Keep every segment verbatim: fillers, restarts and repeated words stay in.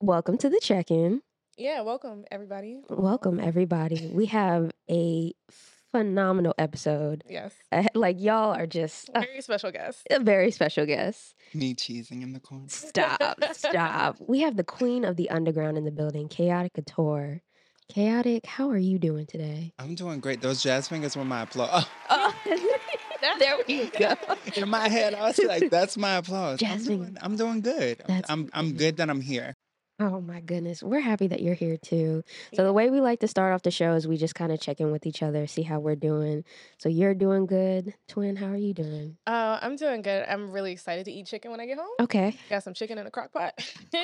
Welcome to the check-in. Yeah, welcome, everybody. Welcome, everybody. We have a phenomenal episode. Yes. Uh, like, y'all are just... Uh, very special guest. A very special guest. Me cheesing in the corner. Stop, stop. We have the queen of the underground in the building, Kotic Couture. Kotic, how are you doing today? I'm doing great. Those jazz fingers were my applause. Oh. Oh. There we go. In my head, I was like, that's my applause. Jazz I'm, doing, I'm doing good. That's I'm I'm good that I'm here. Oh, my goodness. We're happy that you're here, too. So the way we like to start off the show is we just kind of check in with each other, see how we're doing. So you're doing good. Twin, how are you doing? Uh, I'm doing good. I'm really excited to eat chicken when I get home. Okay. Got some chicken in a crock pot.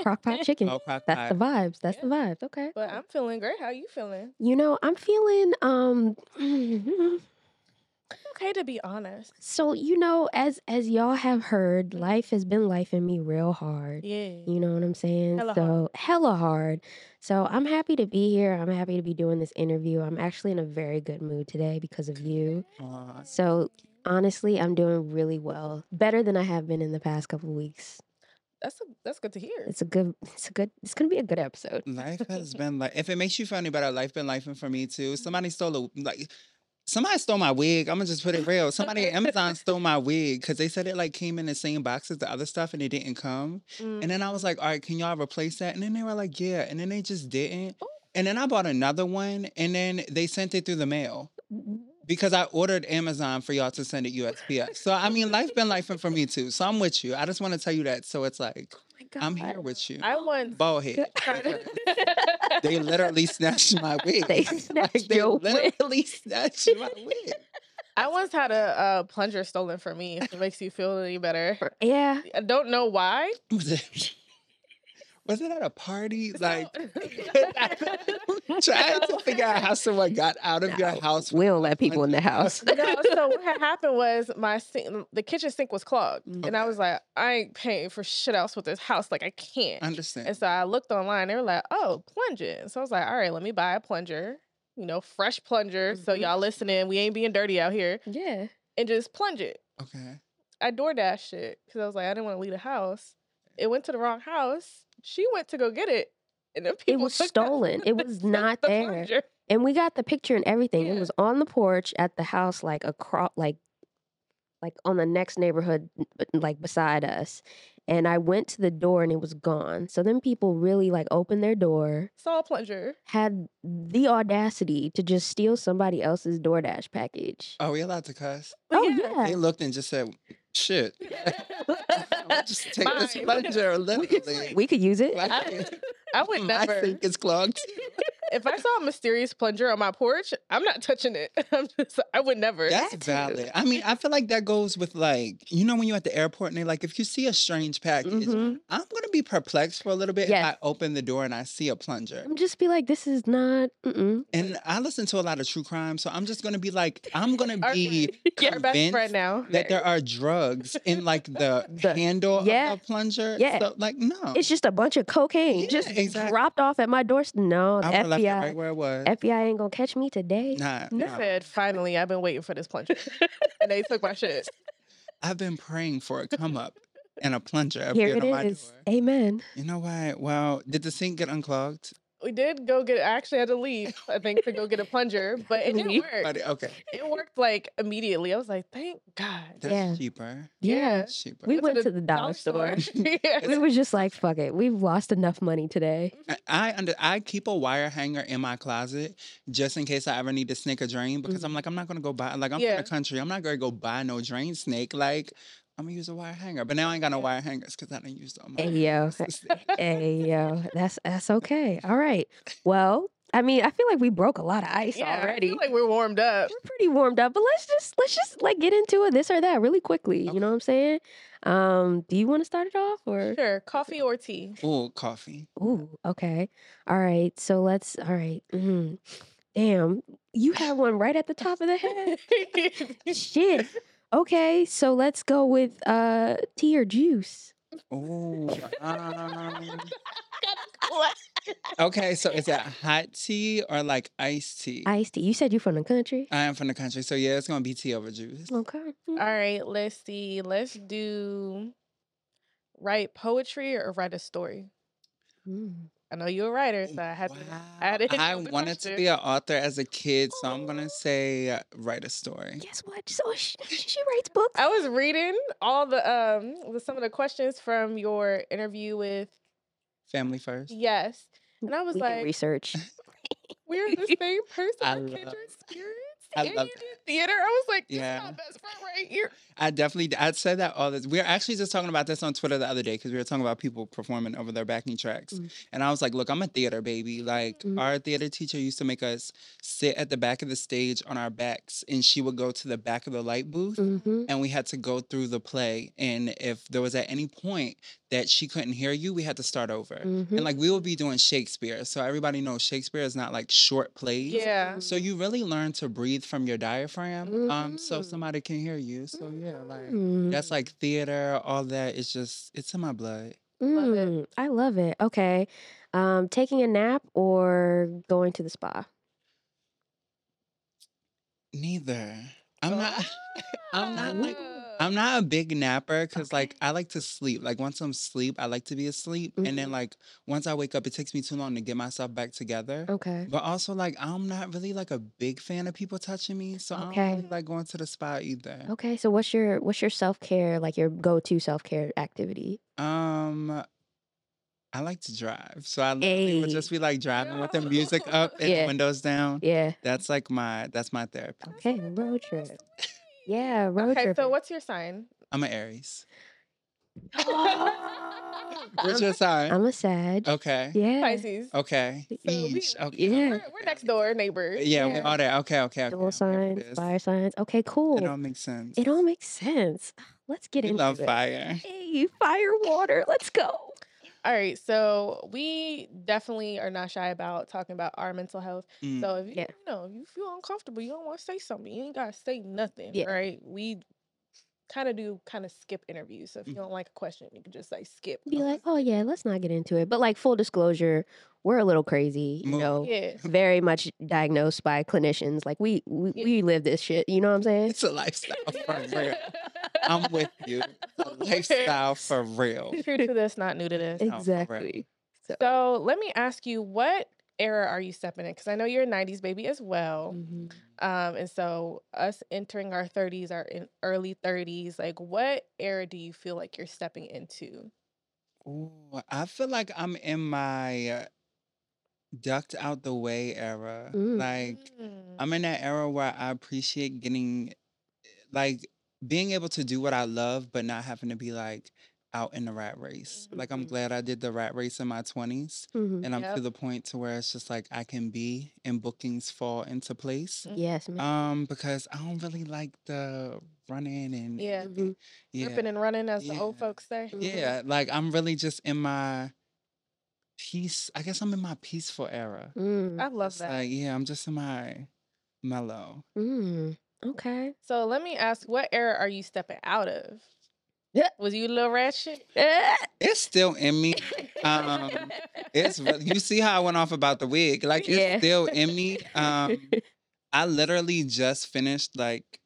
Crock pot chicken. Oh, crock pot. That's the vibes. That's yeah. the vibes. Okay. But I'm feeling great. How are you feeling? You know, I'm feeling... um. Okay, to be honest. So, you know, as as y'all have heard, life has been lifing me real hard. Yeah. You know what I'm saying? Hella so, hard. hella hard. So, I'm happy to be here. I'm happy to be doing this interview. I'm actually in a very good mood today because of you. Aww. So, honestly, I'm doing really well. Better than I have been in the past couple of weeks. That's a, that's good to hear. It's a good, it's a good, it's going to be a good episode. Life has been like, if it makes you feel any better, life been lifing for me too. Somebody stole a, like... Somebody stole my wig. I'm going to just put it real. Somebody at Amazon stole my wig because they said it like came in the same box as the other stuff and it didn't come. Mm. And then I was like, all right, can y'all replace that? And then they were like, yeah. And then they just didn't. Ooh. And then I bought another one and then they sent it through the mail because I ordered Amazon for y'all to send it U S P S. So, I mean, life been life for me too. So I'm with you. I just want to tell you that. So it's like, oh my God. I'm here with you. I want. Bald head. They literally snatched my wig. They snatched like, they your literally wig. snatched my wig. I once had a uh, plunger stolen from me. If it makes you feel any better. Yeah. I don't know why. Was it, was it at a party? Like, trying to figure out how someone got out of no, your house. We don't let people in the house. No, so what had happened was my sink, the kitchen sink was clogged. Okay. And I was like, I ain't paying for shit else with this house. Like, I can't. Understand. And so I looked online. They were like, oh, plunging. So I was like, all right, let me buy a plunger. You know, fresh plunger. Mm-hmm. So y'all listening. We ain't being dirty out here. Yeah. And just plunge it. Okay. I door dashed it because I was like, I didn't want to leave the house. It went to the wrong house. She went to go get it. And then people it was stolen. That. It was not the there. Plunger. And we got the picture and everything. Yeah. It was on the porch at the house, like across, like, like on the next neighborhood, like beside us. And I went to the door and it was gone. So then people really like opened their door. Saw a plunger. Had the audacity to just steal somebody else's DoorDash package. Are we allowed to cuss? Oh, yeah. yeah. They looked and just said, shit. Just take Mine. this plunger. Literally. We could use it. I, I would never. I think it's clogged. If I saw a mysterious plunger on my porch, I'm not touching it. I'm just, I would never. That's valid. I mean, I feel like that goes with like, you know, when you're at the airport and they're like, if you see a strange package, mm-hmm. I'm going to be perplexed for a little bit yes. if I open the door and I see a plunger. I'm just be like, this is not, mm-mm. And I listen to a lot of true crime, so I'm just going to be like, I'm going to be Our convinced best now. that there are drugs in like the, the handle yeah. of a plunger. Yeah. So, like, no. It's just a bunch of cocaine yeah, just exactly. dropped off at my doorstep. No, F B I. Right where it was. F B I ain't gonna catch me today. Nah, no. They said, finally, I've been waiting for this plunger. And they took my shit. I've been praying for a come up and a plunger appeared on my door. Amen. You know why? Well, did the sink get unclogged? We did go get it. I actually had to leave, I think, to go get a plunger, but it didn't work. Okay. It worked like immediately. I was like, thank God. That's yeah. cheaper. Yeah. yeah. Cheaper. We went to the dollar store. store. yeah. We were just like, fuck it. We've lost enough money today. I I, under, I keep a wire hanger in my closet just in case I ever need to snake a drain because mm-hmm. I'm like, I'm not going to go buy, like, I'm yeah. from the country. I'm not going to go buy no drain snake. Like, I'm gonna use a wire hanger, but now I ain't got no wire hangers because I didn't use them. Hey yo, hey yo, that's that's okay. All right. Well, I mean, I feel like we broke a lot of ice yeah, already. I feel like we're warmed up. We're pretty warmed up, but let's just let's just like get into it, this or that, really quickly. Okay. You know what I'm saying? Um, do you want to start it off or sure? Coffee or tea? Ooh, coffee. Ooh, okay. All right. So let's. All right. Mm-hmm. Damn, you had one right at the top of the head. Shit. Okay, so let's go with uh, tea or juice. Oh. Um, okay, so is that hot tea or like iced tea? Iced tea. You said you're from the country? I am from the country. So yeah, it's going to be tea over juice. Okay. All right, let's see. Let's do write poetry or write a story. Mm. I know you're a writer, so I had wow. to add it. I wanted to be an author as a kid, so I'm going to say uh, write a story. Guess what? So she, she writes books. I was reading all the um some of the questions from your interview with Family First. Yes. And I was we like, research. We're the same person. I love kindred spirits. I and love you did theater. I was like, this yeah. is my best friend right here. I definitely, I said that all this. We were actually just talking about this on Twitter the other day because we were talking about people performing over their backing tracks. Mm-hmm. And I was like, look, I'm a theater baby. Like, mm-hmm. our theater teacher used to make us sit at the back of the stage on our backs, and she would go to the back of the light booth, mm-hmm. and we had to go through the play. And if there was at any point that she couldn't hear you, we had to start over. Mm-hmm. And like, we would be doing Shakespeare. So everybody knows Shakespeare is not like short plays. Yeah. So you really learn to breathe from your diaphragm, mm-hmm. um, so somebody can hear you. So yeah, like mm. that's like theater, all that. It's just, it's in my blood. Mm. Love it. I love it. Okay, um, taking a nap or going to the spa? Neither. I'm not. I'm not like. I'm not a big napper because, okay. like, I like to sleep. Like, once I'm asleep, I like to be asleep. Mm-hmm. And then, like, once I wake up, it takes me too long to get myself back together. Okay. But also, like, I'm not really, like, a big fan of people touching me. So okay. I don't really like going to the spa either. Okay. So what's your what's your self-care, like, your go-to self-care activity? Um... I like to drive. So I literally hey. would just be like driving with the music up and yeah. the windows down. Yeah. That's like my, that's my therapy. Okay. Road trip. Yeah. Road okay, trip. Okay. So what's your sign? I'm an Aries. What's your sign? I'm a Sag. Okay. Yeah. Pisces. Okay. So we, okay. Yeah. We're, we're next door neighbors. Yeah. yeah. We're all there. Okay. Okay. Dual okay, signs, fire signs. Okay. Cool. It all makes sense. It all makes sense. Let's get we into it. We love fire. Hey, fire, water. Let's go. All right, so we definitely are not shy about talking about our mental health. Mm. So if you, yeah. you know, if you feel uncomfortable, you don't want to say something, you ain't gotta say nothing, yeah. right? We kind of do kind of skip interviews. So if you don't like a question, you can just like skip. Be like, oh yeah, let's not get into it. But like full disclosure, we're a little crazy, you know. Yeah. Very much diagnosed by clinicians. Like we we, yeah. we live this shit. You know what I'm saying? It's a lifestyle for real. I'm with you. A lifestyle for real. True to this, not new to this. Exactly. No, so. so let me ask you, what era are you stepping in? Because I know you're a nineties baby as well. Mm-hmm. Um, and so us entering our thirties, our in early thirties, like what era do you feel like you're stepping into? Ooh, I feel like I'm in my ducked out the way era. Mm. Like mm. I'm in that era where I appreciate getting, like, being able to do what I love, but not having to be like out in the rat race. Mm-hmm. Like, I'm glad I did the rat race in my twenties. Mm-hmm. And I'm yep. to the point to where it's just like I can be and bookings fall into place. Yes. Ma'am. Um, because I don't really like the running and yeah. and, yeah. ripping and running, as yeah. the old folks say. Yeah. Like, I'm really just in my peace. I guess I'm in my peaceful era. Mm. I love it's that. Like, yeah, I'm just in my mellow. Mm. Okay. So let me ask, what era are you stepping out of? Yeah. Was you a little ratchet? It's still in me. Um, it's you see how I went off about the wig. Like, it's yeah. still in me. Um, I literally just finished, like,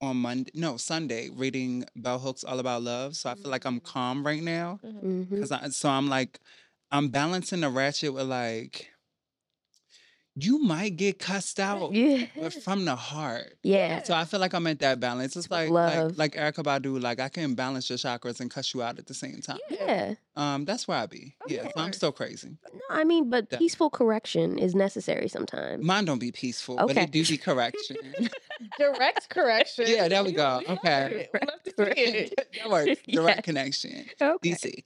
on Monday, no, Sunday, reading Bell Hooks All About Love. So I feel like I'm calm right now. Mm-hmm. 'Cause I, so I'm, like, I'm balancing the ratchet with, like... You might get cussed out, yeah. but from the heart. Yeah. So I feel like I'm at that balance. It's like like, like Erykah Badu. Like, I can balance your chakras and cuss you out at the same time. Yeah. Um, that's where I be. Okay. Yeah. So I'm still crazy. No, I mean, but yeah. peaceful correction is necessary sometimes. Mine don't be peaceful, okay. but it do be correction. Direct correction. Yeah. There we go. Okay. That works. Direct yeah. connection. Okay. D C.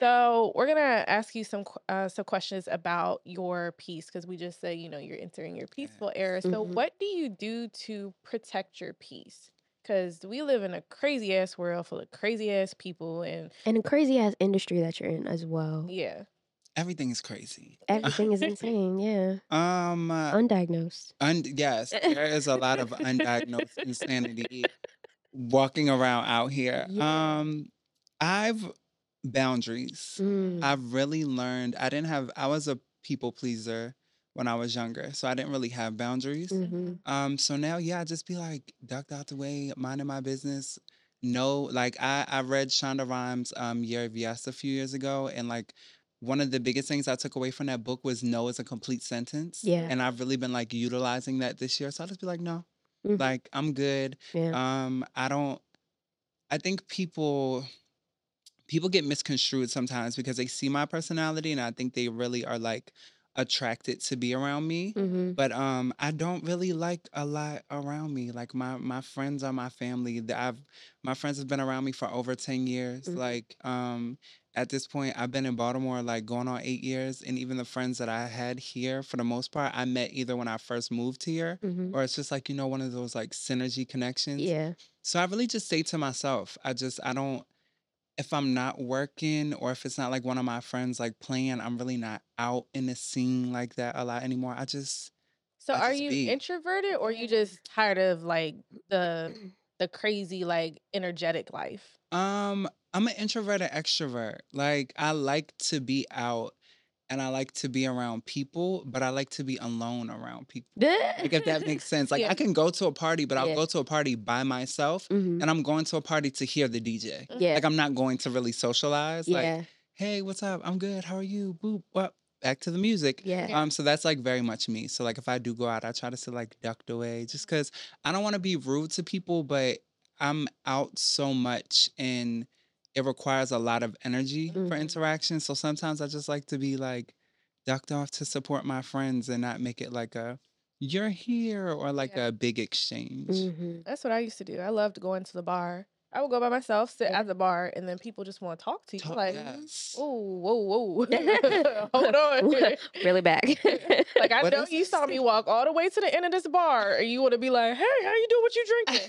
So we're gonna ask you some uh, some questions about your peace, because we just say, you know, you're entering your peaceful era. So mm-hmm. what do you do to protect your peace? Because we live in a crazy ass world full of crazy ass people and and a crazy ass industry that you're in as well. Yeah, everything is crazy. Everything is insane. Yeah. Um. Uh, undiagnosed. Un- yes, there is a lot of undiagnosed insanity walking around out here. Yeah. Um. I've boundaries. Mm. I've really learned. I didn't have, I was a people pleaser when I was younger. So I didn't really have boundaries. Mm-hmm. Um, so now, yeah, I just be like, ducked out the way, minding my business. No, like I, I read Shonda Rhimes' um, Year of Yes a few years ago. And like one of the biggest things I took away from that book was no is a complete sentence. Yeah. And I've really been like utilizing that this year. So I'll just be like, no, mm-hmm. like I'm good. Yeah. Um, I don't, I think people... People get misconstrued sometimes because they see my personality and I think they really are like attracted to be around me. Mm-hmm. But um, I don't really like a lot around me. Like my my friends are my family. I've my friends have been around me for over ten years. Mm-hmm. Like um, at this point, I've been in Baltimore like going on eight years. And even the friends that I had here, for the most part, I met either when I first moved here mm-hmm. or it's just like, you know, one of those like synergy connections. Yeah. So I really just stay to myself. I just, I don't. If I'm not working or if it's not like one of my friends like playing, I'm really not out in the scene like that a lot anymore. I just So I are just you be. introverted or are you just tired of like the the crazy like energetic life? Um, I'm an introverted extrovert. Like I like to be out and I like to be around people, but I like to be alone around people. Like if that makes sense. Like yeah. I can go to a party, but I'll yeah. go to a party by myself mm-hmm. and I'm going to a party to hear the D J. Yeah. Like I'm not going to really socialize. Yeah. Like, hey, what's up? I'm good. How are you? Boop. What? Back to the music. Yeah. Um, so that's like very much me. So like if I do go out, I try to sit like ducked away just because I don't want to be rude to people, but I'm out so much and it requires a lot of energy mm-hmm. for interaction. So sometimes I just like to be like ducked off to support my friends and not make it like a you're here or like yeah. a big exchange. Mm-hmm. That's what I used to do. I loved going to the bar. I would go by myself, sit at the bar, and then people just want to talk to you. Talk, like, yes. oh, whoa, whoa. Hold on. Really back. Like, I what know you saw thing? me walk all the way to the end of this bar, and you want to be like, hey, how you doing? What you drinking?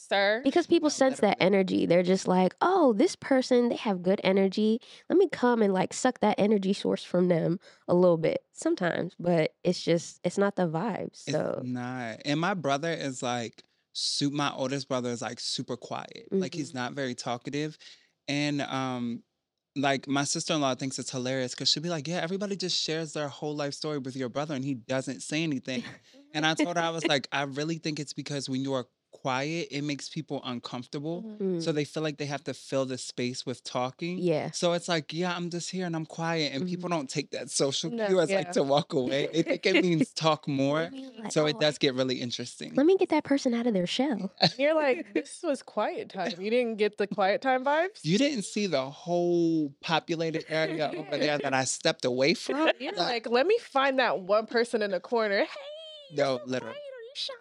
Sir. Because people no, sense that energy. They're just like, oh, this person, they have good energy. Let me come and like suck that energy source from them a little bit sometimes. But it's just, it's not the vibe. So. It's not. And my brother is like, su- my oldest brother is like super quiet. Mm-hmm. Like he's not very talkative. And um, like my sister-in-law thinks it's hilarious because she'll be like, yeah, everybody just shares their whole life story with your brother and he doesn't say anything. And I told her, I was like, I really think it's because when you're quiet, it makes people uncomfortable. Mm-hmm. So they feel like they have to fill the space with talking. Yeah. So it's like, yeah, I'm just here and I'm quiet. And mm-hmm. people don't take that social cue no, as yeah. like to walk away. They think it means talk more. Like, so oh, it does get really interesting. Let me get that person out of their shell. You're like, this was quiet time. You didn't get the quiet time vibes? You didn't see the whole populated area over there that I stepped away from? You're like, like, let me find that one person in the corner. Hey, no, literally. Quiet? Are you shy?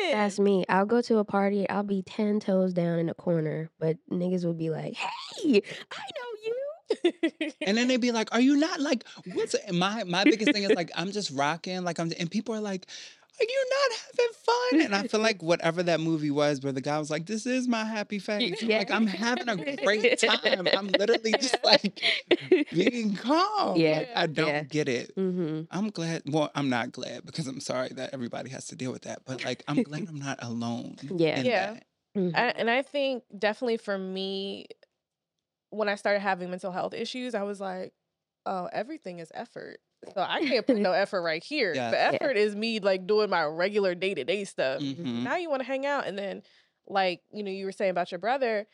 Doing? That's me. I'll go to a party. I'll be ten toes down in a corner, but niggas will be like, "Hey, I know you." And then they'd be like, "Are you not like what's my my biggest thing is like I'm just rocking like I'm and people are like." Like, you're not having fun. And I feel like whatever that movie was where the guy was like, this is my happy face. Yeah. Like, I'm having a great time. I'm literally just like being calm. Yeah. Like, I don't yeah. get it. Mm-hmm. I'm glad. Well, I'm not glad because I'm sorry that everybody has to deal with that. But like, I'm glad I'm not alone. Yeah. In yeah. that. Mm-hmm. I, and I think definitely for me, when I started having mental health issues, I was like, oh, everything is effort. So I can't put no effort right here. Yeah. The effort yeah. is me like doing my regular day-to-day stuff. Mm-hmm. Now you want to hang out. And then like, you know, you were saying about your brother,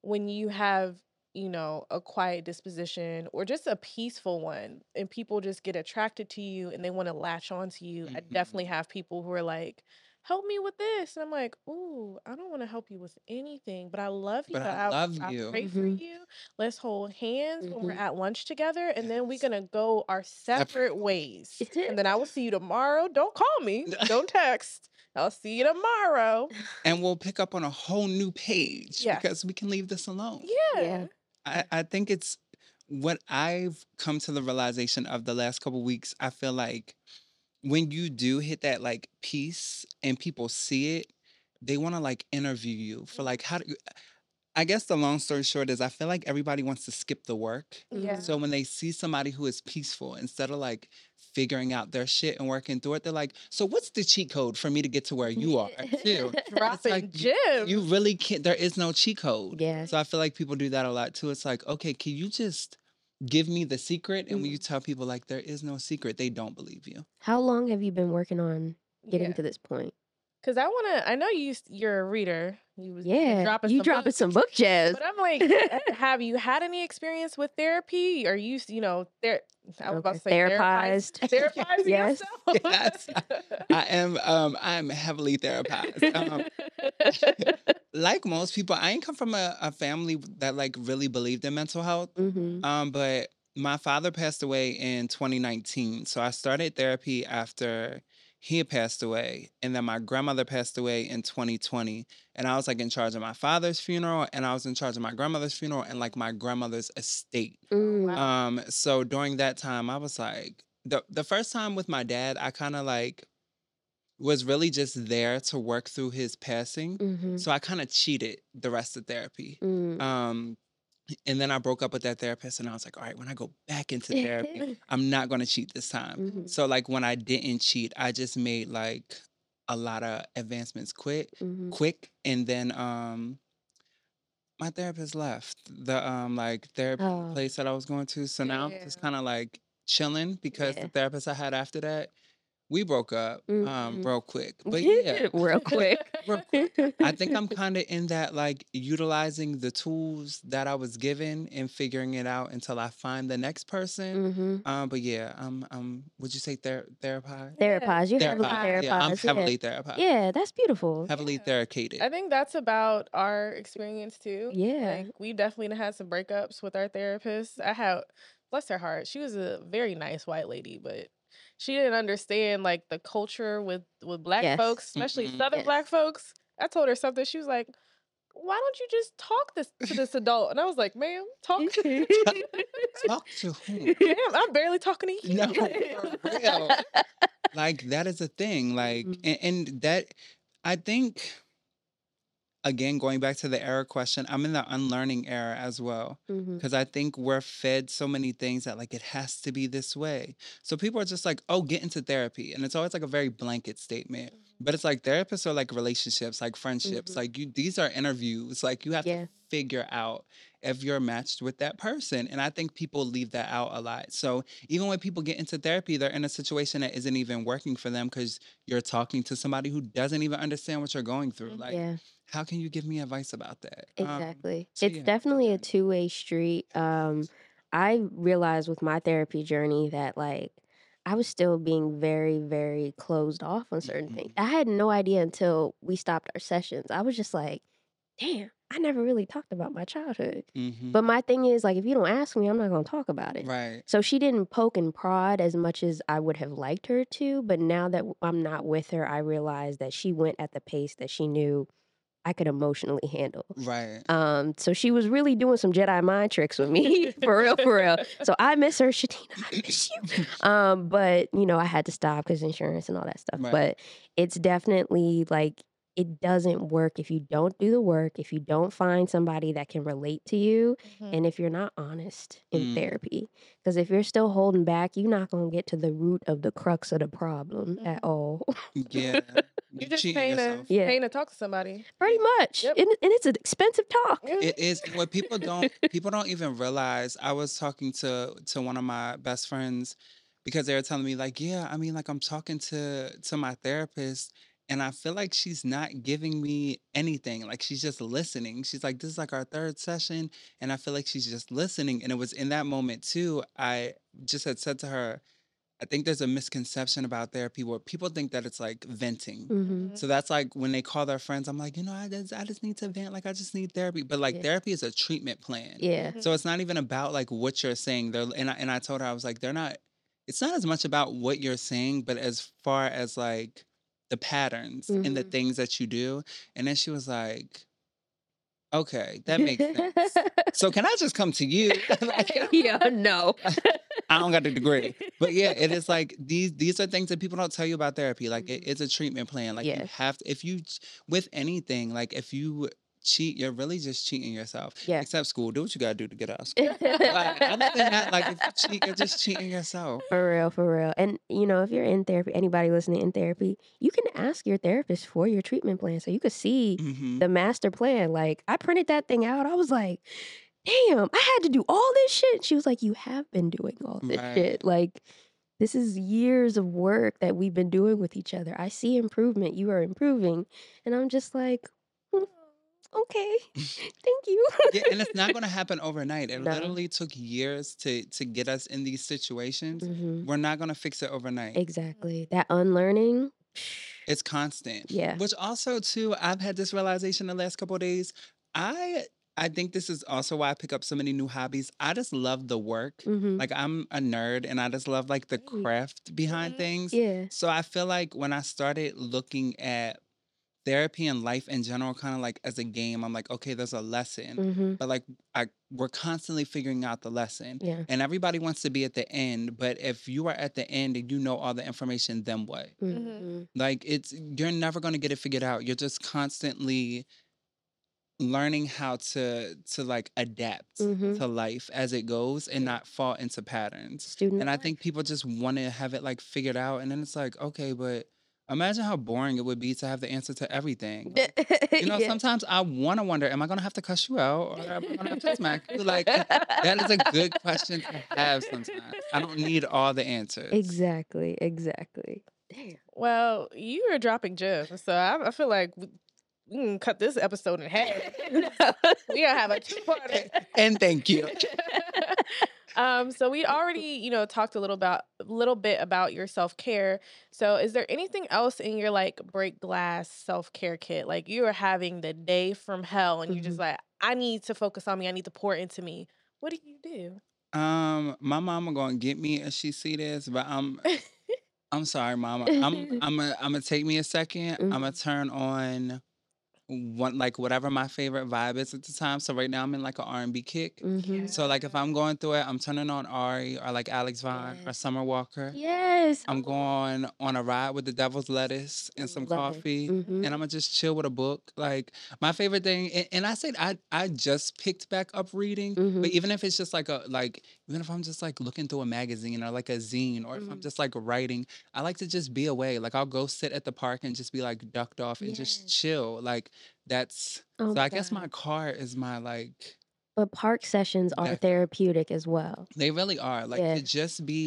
when you have, you know, a quiet disposition or just a peaceful one and people just get attracted to you and they want to latch on to you. Mm-hmm. I definitely have people who are like, help me with this. And I'm like, ooh, I don't want to help you with anything, but I love you. But I, I love I, you. I pray mm-hmm. for you. Let's hold hands mm-hmm. when we're at lunch together, and yes. then we're gonna go our separate ways. And then I will see you tomorrow. Don't call me. Don't text. I'll see you tomorrow. And we'll pick up on a whole new page yeah. because we can leave this alone. Yeah. yeah. I, I think it's what I've come to the realization of the last couple of weeks. I feel like when you do hit that like peace and people see it, they want to like interview you for like how do you, I guess the long story short is I feel like everybody wants to skip the work. Yeah. So when they see somebody who is peaceful, instead of like figuring out their shit and working through it, they're like, so what's the cheat code for me to get to where you are? Too? Dropping like, gym. You, you really can't, there is no cheat code. Yeah. So I feel like people do that a lot too. It's like, okay, can you just give me the secret? And mm-hmm. when you tell people like there is no secret, they don't believe you. How long have you been working on getting yeah. to this point? Because I want to, I know you, you're a reader. You was yeah, dropping you some dropping books, some book jazz. But I'm like, have you had any experience with therapy? Are you, you know, there? I was about to say therapized. Therapized yes. yourself? Yes. I am, um, I'm heavily therapized. Um, like most people, I ain't come from a, a family that like really believed in mental health. Mm-hmm. Um, but my father passed away in twenty nineteen. So I started therapy after he had passed away, and then my grandmother passed away in twenty twenty. And I was like in charge of my father's funeral, and I was in charge of my grandmother's funeral and like my grandmother's estate. Mm, wow. Um, so during that time, I was like, the the first time with my dad, I kind of like was really just there to work through his passing. Mm-hmm. So I kind of cheated the rest of therapy. Mm. Um, and then I broke up with that therapist, and I was like, all right, when I go back into therapy, I'm not going to cheat this time. Mm-hmm. So, like, when I didn't cheat, I just made, like, a lot of advancements quick. Mm-hmm. quick. And then um, my therapist left the, um, like, therapy oh. place that I was going to. So now yeah. I'm just kind of, like, chilling because yeah. the therapist I had after that, we broke up mm-hmm. um, real quick. But yeah. real quick. real quick. I think I'm kind of in that, like, utilizing the tools that I was given and figuring it out until I find the next person. Mm-hmm. Um, but yeah, I'm, I'm, would you say ther- therapized? Therapized. You're heavily therapized. Yeah, I'm heavily yeah. therapized. Yeah, that's beautiful. Heavily yeah. theracated. I think that's about our experience, too. Yeah. Like, we definitely had some breakups with our therapist. I had, bless her heart, she was a very nice white lady, but she didn't understand, like, the culture with, with black yes. folks, especially mm-hmm. Southern yes. black folks. I told her something. She was like, why don't you just talk this to this adult? And I was like, ma'am, talk to him. Talk to who? Ma'am, I'm barely talking to you. No, for real. Like, that is a thing. Like, mm-hmm. and, and that, I think, again, going back to the error question, I'm in the unlearning era as well. Because mm-hmm. I think we're fed so many things that, like, it has to be this way. So people are just like, oh, get into therapy. And it's always, like, a very blanket statement. Mm-hmm. But it's like therapists are, like, relationships, like, friendships. Mm-hmm. Like, you, these are interviews. Like, you have yeah. to figure out if you're matched with that person. And I think people leave that out a lot. So even when people get into therapy, they're in a situation that isn't even working for them because you're talking to somebody who doesn't even understand what you're going through. Like, yeah. how can you give me advice about that? Exactly. Um, so it's yeah. definitely a two-way street. Um, I realized with my therapy journey that, like, I was still being very, very closed off on certain mm-hmm. things. I had no idea until we stopped our sessions. I was just like, damn, I never really talked about my childhood. Mm-hmm. But my thing is, like, if you don't ask me, I'm not going to talk about it. Right. So she didn't poke and prod as much as I would have liked her to. But now that I'm not with her, I realize that she went at the pace that she knew I could emotionally handle. Right. Um, so she was really doing some Jedi mind tricks with me. For real, for real. So I miss her. Shatina, I miss you. Um, but, you know, I had to stop because insurance and all that stuff. Right. But it's definitely, like, it doesn't work if you don't do the work, if you don't find somebody that can relate to you, mm-hmm. and if you're not honest in mm. therapy. Because if you're still holding back, you're not going to get to the root of the crux of the problem mm-hmm. at all. Yeah. You're just paying to, yeah. paying to talk to somebody. Pretty much. Yep. And, and it's an expensive talk. It is. What people don't people don't even realize, I was talking to, to one of my best friends because they were telling me, like, yeah, I mean, like, I'm talking to to my therapist, and I feel like she's not giving me anything. Like, she's just listening. She's like, this is like our third session. And I feel like she's just listening. And it was in that moment, too, I just had said to her, I think there's a misconception about therapy where people think that it's like venting. Mm-hmm. So that's like when they call their friends, I'm like, you know, I just, I just need to vent. Like, I just need therapy. But like yeah. therapy is a treatment plan. Yeah. So it's not even about like what you're saying. They're, and I, and I told her, I was like, they're not, it's not as much about what you're saying, but as far as like the patterns mm-hmm. and the things that you do. And then she was like, okay, that makes sense. So can I just come to you? Like, yeah, no. I don't got the degree. But yeah, it is like these these are things that people don't tell you about therapy. Like, it, it's a treatment plan. Like, yeah. you have to, if you, with anything, like if you cheat, you're really just cheating yourself. Yeah. Except school. Do what you got to do to get out of school. Like, other than that, like, if you cheat, you're just cheating yourself. For real, for real. And, you know, if you're in therapy, anybody listening in therapy, you can ask your therapist for your treatment plan. So you could see mm-hmm. the master plan. Like, I printed that thing out. I was like, damn, I had to do all this shit. She was like, you have been doing all this right. shit. Like, this is years of work that we've been doing with each other. I see improvement. You are improving. And I'm just like, okay, thank you. Yeah, and it's not going to happen overnight. It no. literally took years to to get us in these situations. Mm-hmm. We're not going to fix it overnight. Exactly. That unlearning. It's constant. Yeah. Which also, too, I've had this realization the last couple of days. I... I think this is also why I pick up so many new hobbies. I just love the work. Mm-hmm. Like, I'm a nerd, and I just love, like, the craft behind mm-hmm. things. Yeah. So I feel like when I started looking at therapy and life in general, kind of like as a game, I'm like, okay, there's a lesson. Mm-hmm. But, like, I, we're constantly figuring out the lesson. Yeah. And everybody wants to be at the end. But if you are at the end and you know all the information, then what? Mm-hmm. Like, it's you're never going to get it figured out. You're just constantly... learning how to to like adapt mm-hmm. to life as it goes and not fall into patterns. Student and I life. think people just want to have it like figured out, and then it's like, okay, but imagine how boring it would be to have the answer to everything. Like, you know, yeah. sometimes I want to wonder, am I going to have to cuss you out, or am I going to have to smack you? Like, that is a good question to have sometimes. I don't need all the answers. Exactly, exactly. Damn. Well, you are dropping gems, so I, I feel like... We- We can cut this episode in half. We gonna have a two-parter. And thank you. Um, so we already, you know, talked a little about a little bit about your self-care. So is there anything else in your like break glass self-care kit? Like, you are having the day from hell, and mm-hmm. you're just like, I need to focus on me. I need to pour into me. What do you do? Um, my mama gonna get me if she see this, but I'm, I'm sorry, mama. I'm, I'm a, I'm gonna take me a second. Mm-hmm. I'm gonna turn on. One, like whatever my favorite vibe is at the time. So right now I'm in like an R and B kick. Mm-hmm. Yeah. So like if I'm going through it, I'm turning on Ari or like Alex Vaughn yes. or Summer Walker. Yes. I'm going on a ride with the Devil's Lettuce and some Love coffee. Mm-hmm. And I'm going to just chill with a book. Like my favorite thing, and, and I said I, I just picked back up reading, mm-hmm. but even if it's just like a, like even if I'm just like looking through a magazine or like a zine, or mm-hmm. if I'm just like writing, I like to just be away. Like I'll go sit at the park and just be like ducked off and yes. just chill. Like, That's oh so I God. guess my car is my like but park sessions are that, therapeutic as well. They really are. Like yeah. to just be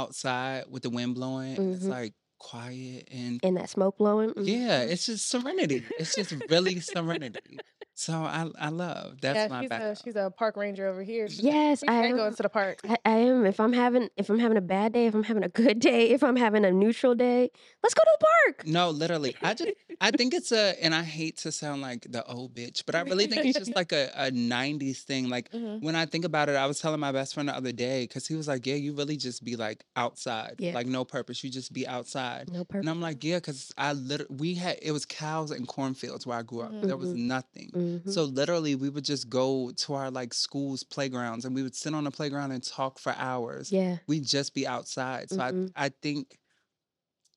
outside with the wind blowing. Mm-hmm. It's like quiet and and that smoke blowing. Mm-hmm. Yeah, it's just serenity. It's just really serenity. So I I love that's yeah, my she's a, she's a park ranger over here. She's yes, like, I am going to the park. I, I am. If I'm having if I'm having a bad day, if I'm having a good day, if I'm having a neutral day, let's go to the park. No, literally, I just I think it's a and I hate to sound like the old bitch, but I really think it's just like a, a nineties thing. Like mm-hmm. when I think about it, I was telling my best friend the other day because he was like, "Yeah, you really just be like outside, yeah. like no purpose. You just be outside." No purpose. And I'm like, "Yeah," because I literally we had it was cows and cornfields where I grew up. Mm-hmm. There was nothing. Mm-hmm. Mm-hmm. So literally we would just go to our like school's playgrounds and we would sit on the playground and talk for hours. Yeah. We'd just be outside. So mm-hmm. I, I think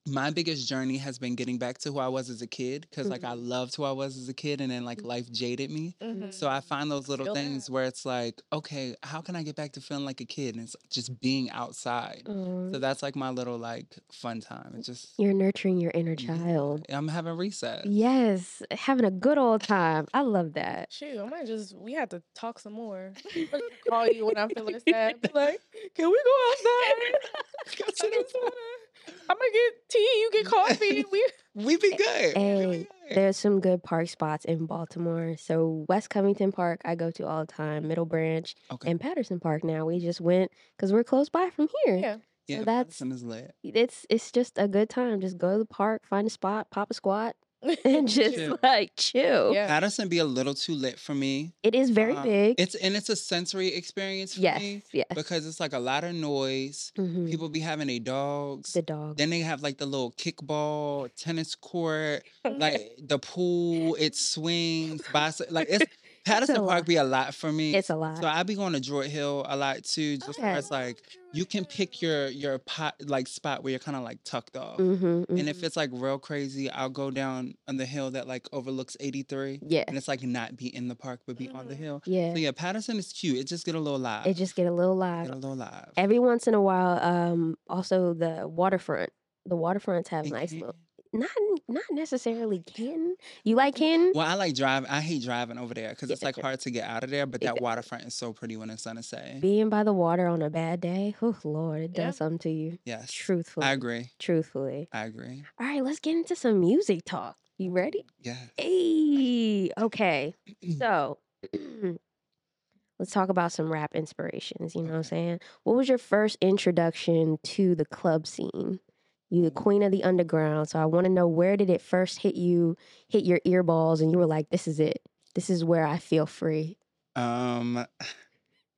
my biggest journey has been getting back to who I was as a kid. Cause mm-hmm. like I loved who I was as a kid, and then like life jaded me. Mm-hmm. So I find those little Still things bad. where it's like, okay, how can I get back to feeling like a kid? And it's just being outside. Mm-hmm. So that's like my little like fun time. It's just you're nurturing your inner child. I'm having recess. Yes. Having a good old time. I love that. Shoot, I might just, we have to talk some more. I'm gonna call you when I'm feeling sad. Be like, can we go outside? I'm gonna get tea, you get coffee. We we be good. Hey, we be good. There's some good park spots in Baltimore. So West Covington Park, I go to all the time. Middle Branch okay. and Patterson Park. Now we just went because we're close by from here. Yeah, yeah. So that's Patterson is lit. It's it's just a good time. Just go to the park, find a spot, pop a squat. And just chill. like chill. Yeah. Addison be a little too lit for me. It is very um, big. It's and it's a sensory experience for yes, me. Yes. Because it's like a lot of noise. Mm-hmm. People be having their dogs. The dogs. Then they have like the little kickball, tennis court, like the pool, it swings, bicycle. Like it's Patterson Park be a lot for me. It's a lot. So I be going to Druid Hill a lot too. Just okay. As like you can pick your your pot like spot where you're kind of like tucked off. Mm-hmm, mm-hmm. And if it's like real crazy, I'll go down on the hill that like overlooks eighty-three. Yeah. And it's like not be in the park, but be mm-hmm. on the hill. Yeah. So yeah, Patterson is cute. It just get a little live. It just get a little live. Get a little live. Every once in a while, um, also the waterfront. The waterfronts have it nice little. Not not necessarily Canton. You like Canton? Well, I like driving. I hate driving over there because yeah. it's like hard to get out of there. But that exactly. waterfront is so pretty when the sun is setting. Being by the water on a bad day, oh Lord, it does yeah. something to you. Yes, truthfully, I agree. Truthfully, I agree. All right, let's get into some music talk. You ready? Yeah. Hey, okay. So let's talk about some rap inspirations. You know okay. what I'm saying? What was your first introduction to the club scene? You're the queen of the underground, so I want to know, where did it first hit you, hit your ear balls, and you were like, this is it. This is where I feel free. Um,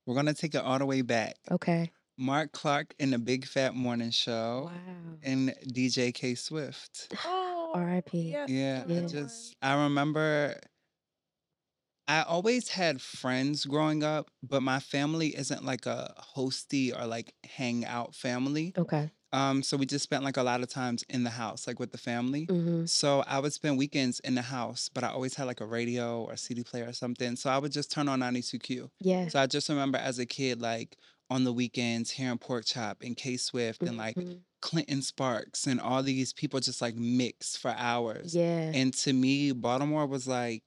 We're going to take it all the way back. Okay. Mark Clark in the Big Fat Morning Show. Wow. And D J K-Swift. Oh, R I P Yeah, yeah, yeah. I just, I remember, I always had friends growing up, but my family isn't like a hosty or like hangout family. Okay. Um, so we just spent like a lot of times in the house, like with the family. Mm-hmm. So I would spend weekends in the house, but I always had like a radio or a C D player or something. So I would just turn on ninety-two Q. Yeah. So I just remember as a kid, like on the weekends hearing Porkchop and K-Swift mm-hmm. and like Clinton Sparks and all these people just like mix for hours. Yeah. And to me, Baltimore was like,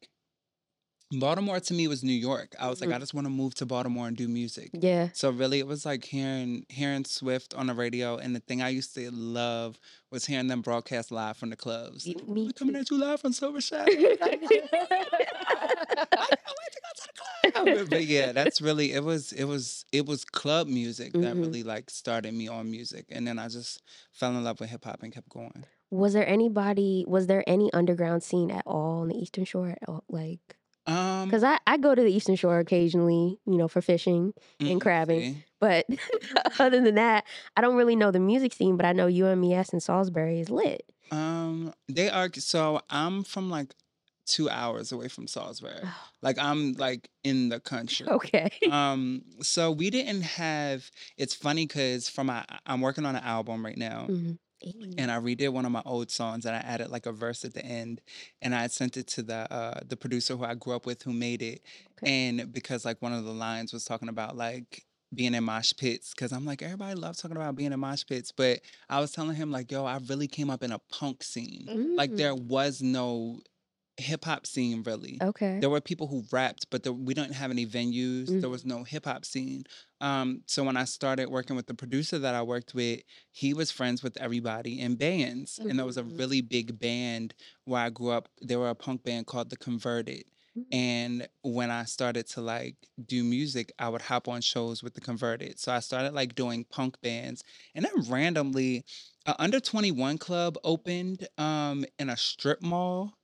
Baltimore to me was New York. I was like, mm. I just want to move to Baltimore and do music. Yeah. So really, it was like hearing hearing Swift on the radio, and the thing I used to love was hearing them broadcast live from the clubs. Me like, we're coming at you live from Silver Shadow. I can't wait to go to the club. But yeah, that's really it was it was it was club music mm-hmm. that really like started me on music, and then I just fell in love with hip hop and kept going. Was there anybody? Was there any underground scene at all on the Eastern Shore? At all? Like. Because um, I, I go to the Eastern Shore occasionally, you know, for fishing and mm-hmm. crabbing. But other than that, I don't really know the music scene, but I know U M E S and Salisbury is lit. Um, they are. So I'm from like two hours away from Salisbury. Like I'm like in the country. Okay. Um. So we didn't have, it's funny because from my, I'm working on an album right now. Mm-hmm. And I redid one of my old songs, and I added like a verse at the end, and I sent it to the uh, the producer who I grew up with, who made it. Okay. And because like one of the lines was talking about like being in mosh pits, because I'm like, everybody loves talking about being in mosh pits, but I was telling him like, yo, I really came up in a punk scene. Mm. Like there was no hip hop scene really. Okay. There were people who rapped, but the, we didn't have any venues. Mm. There was no hip hop scene. Um, so when I started working with the producer that I worked with, he was friends with everybody in bands. Mm-hmm. And there was a really big band where I grew up. They were a punk band called The Converted. Mm-hmm. And when I started to like do music, I would hop on shows with The Converted. So I started like doing punk bands, and then randomly an under twenty-one club opened, um, in a strip mall.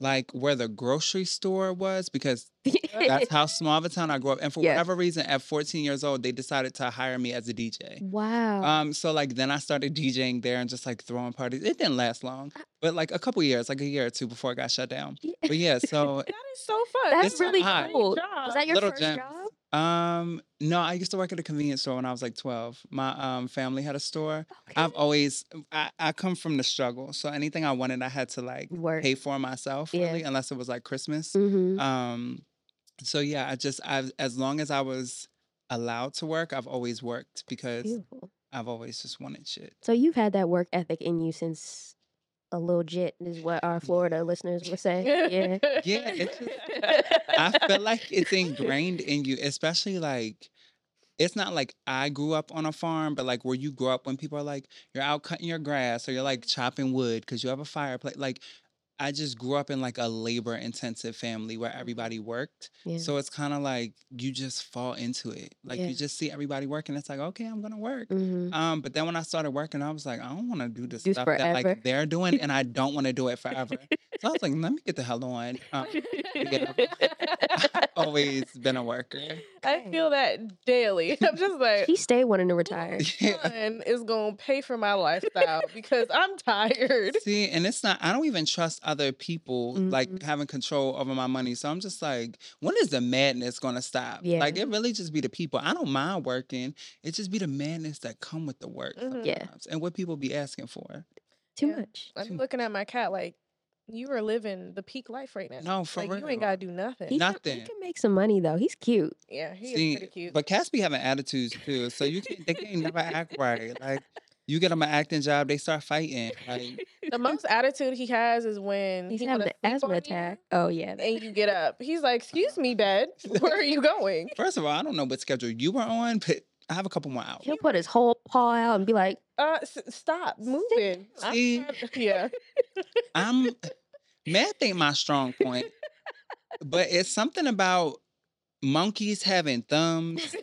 Like where the grocery store was, because that's how small of a town I grew up. And for yeah. whatever reason, at fourteen years old, they decided to hire me as a D J. Wow. Um. So like then I started DJing there and just like throwing parties. It didn't last long, but like a couple years, like a year or two before I got shut down. Yeah. But yeah, so that is so fun. That's it's really cool. Job. Was that your Little first gems. Job? Um, no, I used to work at a convenience store when I was like twelve. My um family had a store. Okay. I've always, I, I come from the struggle. So anything I wanted, I had to like Work. pay for myself, yeah. really, unless it was like Christmas. Mm-hmm. Um, so yeah, I just, I as long as I was allowed to work, I've always worked because Beautiful. I've always just wanted shit. So you've had that work ethic in you since a little jit is what our Florida listeners would say. Yeah. Yeah. It's just, I feel like it's ingrained in you, especially like, it's not like I grew up on a farm, but like where you grew up when people are like, you're out cutting your grass or you're like chopping wood because you have a fireplace. Like I just grew up in like a labor intensive family where everybody worked. Yeah. So it's kind of like you just fall into it. Like yeah. you just see everybody working. It's like, okay, I'm going to work. Mm-hmm. Um, but then when I started working, I was like, I don't want to do this do stuff forever. that like they're doing, and I don't want to do it forever. So I was like, let me get the hell on. Um, get always been a worker. I feel that daily. I'm just like, she stay wanting to retire. Someone is gonna pay for my lifestyle because I'm tired. See, and it's not. I don't even trust other people mm-hmm. like having control over my money. So I'm just like, when is the madness gonna stop? Yeah. Like it really just be the people. I don't mind working. It just be the madness that come with the work. Mm-hmm. Yeah, and what people be asking for. Too yeah. much. I'm Too looking much. At my cat like. You are living the peak life right now. No, for like, real. You ain't got to do nothing. He nothing. Can, he can make some money, though. He's cute. Yeah, he See, is pretty cute. But cats be having attitudes, too. So you can, they can't never act right. Like, you get them an acting job, they start fighting. Like, the most attitude he has is when he's he having an asthma attack. You, oh, yeah. And you get up. He's like, excuse me, Dad. Where are you going? First of all, I don't know what schedule you were on, but I have a couple more hours. He'll put his whole paw out and be like, uh, s- stop moving. See, I'm, yeah. I'm mad ain't my strong point, but it's something about monkeys having thumbs,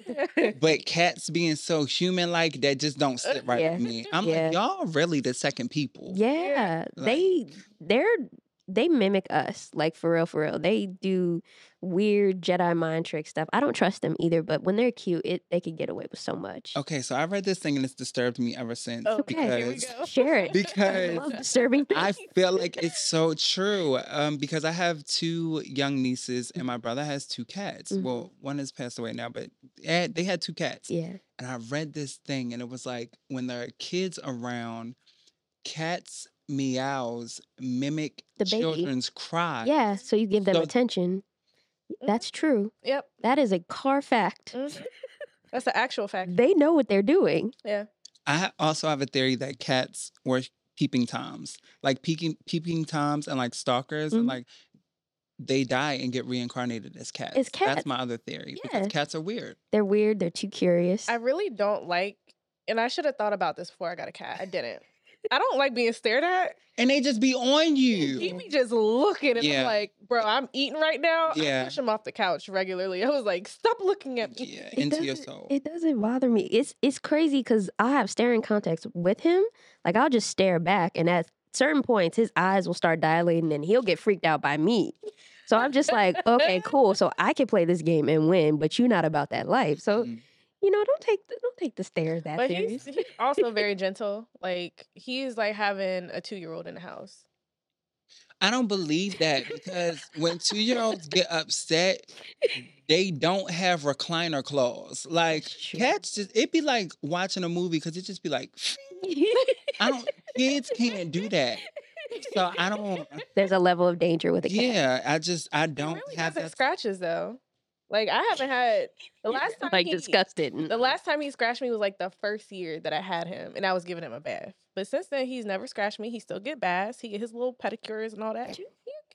but cats being so human-like that just don't sit right yeah. with me. I'm yeah. like, y'all really the second people. Yeah. Like, they, they're... They mimic us, like, for real, for real. They do weird Jedi mind trick stuff. I don't trust them either, but when they're cute, it they can get away with so much. Okay, so I read this thing, and it's disturbed me ever since. Okay, because, here we go. Share it. Because I love disturbing things. I feel like it's so true um, because I have two young nieces, and my brother has two cats. Mm-hmm. Well, one has passed away now, but they had two cats. Yeah. And I read this thing, and it was like, when there are kids around, cats... meows mimic the baby. Children's cries. Yeah, so you give them so, attention. That's true. Yep. That is a car fact. Mm-hmm. That's an actual fact. They know what they're doing. Yeah. I also have a theory that cats were peeping toms. Like peeping, peeping toms and like stalkers mm-hmm. and like they die and get reincarnated as cats. As cats. That's my other theory yeah. because cats are weird. They're weird. They're too curious. I really don't like, and I should have thought about this before I got a cat. I didn't. I don't like being stared at. And they just be on you. He be just looking and yeah. I'm like, bro, I'm eating right now. Yeah. I push him off the couch regularly. I was like, stop looking at me. Yeah, into your soul. It doesn't bother me. It's it's crazy because I'll have staring contacts with him. Like, I'll just stare back. And at certain points, his eyes will start dilating and he'll get freaked out by me. So I'm just like, okay, cool. So I can play this game and win, but you're not about that life. So... Mm-hmm. You know, don't take the, don't take the stares that but serious. He's, he's also very gentle. Like he's like having a two year old in the house. I don't believe that because when two year olds get upset, they don't have recliner claws. Like cats, just it'd be like watching a movie because it just be like, I don't. Kids can't do that. So I don't. There's a level of danger with a cat. Yeah, I just I don't really have that. Scratches though. Like, I haven't had... The last time Like, he, disgusted. The last time he scratched me was, like, the first year that I had him, and I was giving him a bath. But since then, he's never scratched me. He still get baths. He get his little pedicures and all that. He,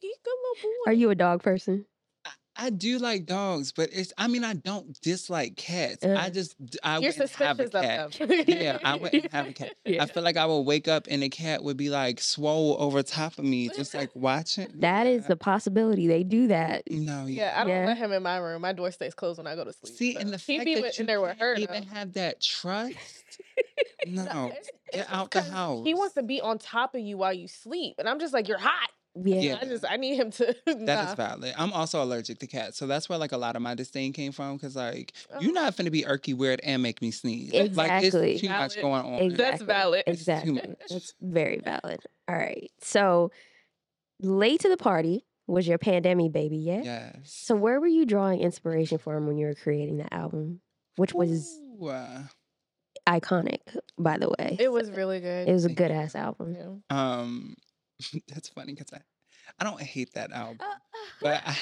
he good little boy. Are you a dog person? I, I do like dogs, but it's... I mean, I don't dislike cats. Uh, I just... I you're wouldn't suspicious have a cat. Of them. Yeah, I wouldn't have a cat. Yeah. I feel like I would wake up, and the cat would be, like, swole over top of me, just, like, watching. That yeah. is the possibility. They do that. No, yeah. Yeah, I don't yeah. let him in my room. My door stays closed when I go to sleep. See, so. And the fact that with, you there with her, even though. Have that trust. No. no it's, it's Get out the house. He wants to be on top of you while you sleep. And I'm just like, you're hot. Yeah. yeah. I just, I need him to. That nah. is valid. I'm also allergic to cats. So that's where like a lot of my disdain came from. Cause like, oh. you're not finna be irky weird and make me sneeze. Exactly. Like it's too valid. Much going on. Exactly. That's valid. Exactly. It's too much. That's very valid. All right. So late to the party was your pandemic baby yet? Yes. So where were you drawing inspiration from when you were creating the album? Which was Ooh, uh... iconic, by the way. It was so, really good. It was a good ass album. Yeah. Um, That's funny because I, I don't hate that album, but I,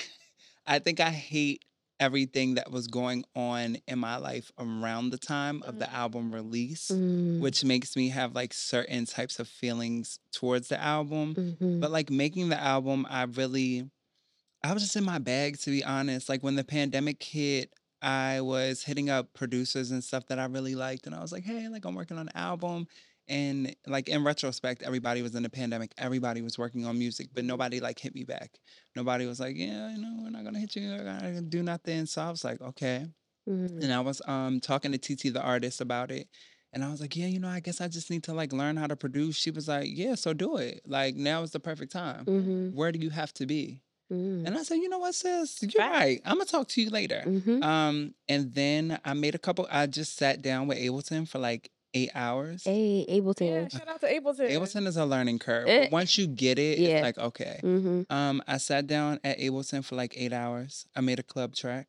I think I hate everything that was going on in my life around the time of the album release, mm. which makes me have like certain types of feelings towards the album. Mm-hmm. But like making the album, I really, I was just in my bag, to be honest. Like when the pandemic hit, I was hitting up producers and stuff that I really liked. And I was like, hey, like I'm working on an album. And like in retrospect, everybody was in the pandemic. Everybody was working on music, but nobody like hit me back. Nobody was like, yeah, you know, we're not gonna hit you. We're not gonna do nothing. So I was like, okay. Mm-hmm. And I was um talking to T T, the artist, about it. And I was like, yeah, you know, I guess I just need to like learn how to produce. She was like, yeah, so do it. Like now is the perfect time. Mm-hmm. Where do you have to be? Mm. And I said, you know what, sis? You're right. right. I'm going to talk to you later. Mm-hmm. Um, and then I made a couple. I just sat down with Ableton for like eight hours. Hey, Ableton. Yeah, shout out to Ableton. Ableton is a learning curve. It, Once you get it, yeah. it's like, okay. Mm-hmm. Um, I sat down at Ableton for like eight hours. I made a club track.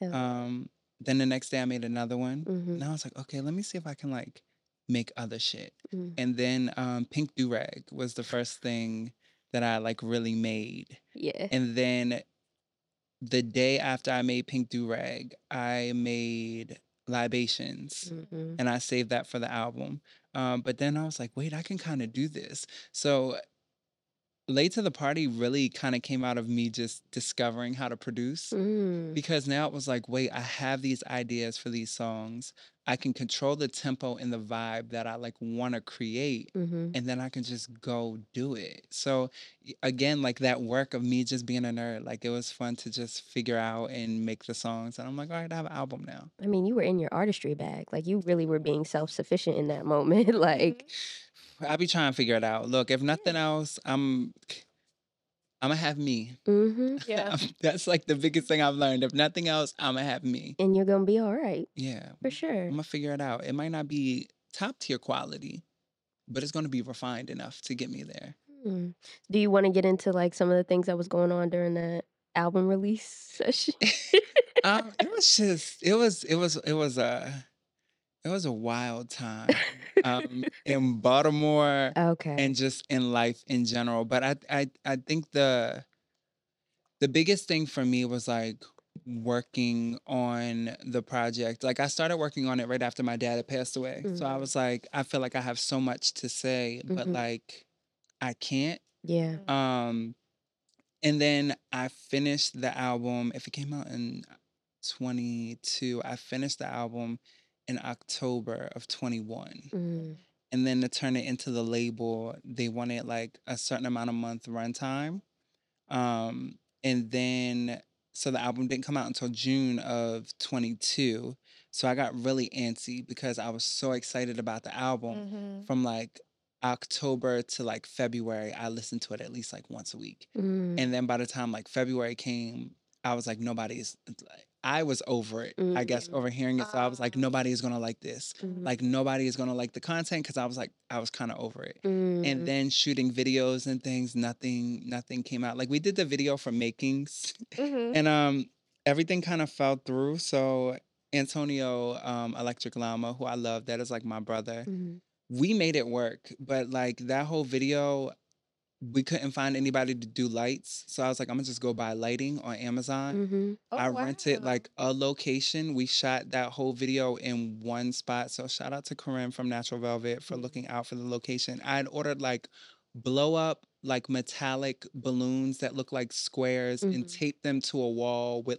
Hell. Um, then the next day I made another one. Mm-hmm. And I was like, okay, let me see if I can like make other shit. Mm-hmm. And then um, Pink Durag was the first thing that I like really made. Yeah. And then the day after I made Pink Durag, I made Libations. Mm-hmm. And I saved that for the album. Um, but then I was like, wait, I can kind of do this. So Late to the Party really kind of came out of me just discovering how to produce. Mm. Because now it was like, wait, I have these ideas for these songs. I can control the tempo and the vibe that I like want to create. Mm-hmm. And then I can just go do it. So again, like that work of me just being a nerd, like it was fun to just figure out and make the songs. And I'm like, all right, I have an album now. I mean, you were in your artistry bag. Like you really were being self-sufficient in that moment. Like... I'll be trying to figure it out. Look, if nothing else, I'm I'm going to have me. Mm-hmm. Yeah. That's like the biggest thing I've learned. If nothing else, I'm going to have me. And you're going to be all right. Yeah. For sure. I'm going to figure it out. It might not be top tier quality, but it's going to be refined enough to get me there. Hmm. Do you want to get into like some of the things that was going on during that album release session? um, it was just, it was, it was, it was a... Uh, It was a wild time um, in Baltimore okay. and just in life in general. But I, I I think the the biggest thing for me was like working on the project. Like I started working on it right after my dad had passed away. Mm-hmm. So I was like, I feel like I have so much to say, but mm-hmm. like I can't. Yeah. Um, and then I finished the album. If it came out in twenty-two, I finished the album in October of twenty-one. Mm. And then to turn it into the label, they wanted like a certain amount of month runtime. Um, and then, so the album didn't come out until June of twenty-two. So I got really antsy because I was so excited about the album. Mm-hmm. From like October to like February, I listened to it at least like once a week. Mm. And then by the time like February came, I was like, nobody's like, I was over it, mm-hmm. I guess, overhearing it. So I was like, nobody is going to like this. Mm-hmm. Like, nobody is going to like the content because I was like, I was kind of over it. Mm-hmm. And then shooting videos and things, nothing nothing came out. Like, we did the video for Makings, mm-hmm. and um, everything kind of fell through. So Antonio, um, Electric Llama, who I love, that is like my brother, mm-hmm. we made it work. But like that whole video... we couldn't find anybody to do lights. So I was like, I'm going to just go buy lighting on Amazon. Mm-hmm. Oh, I wow. rented like a location. We shot that whole video in one spot. So shout out to Karim from Natural Velvet for looking out for the location. I had ordered like blow up, like metallic balloons that look like squares, mm-hmm. and tape them to a wall with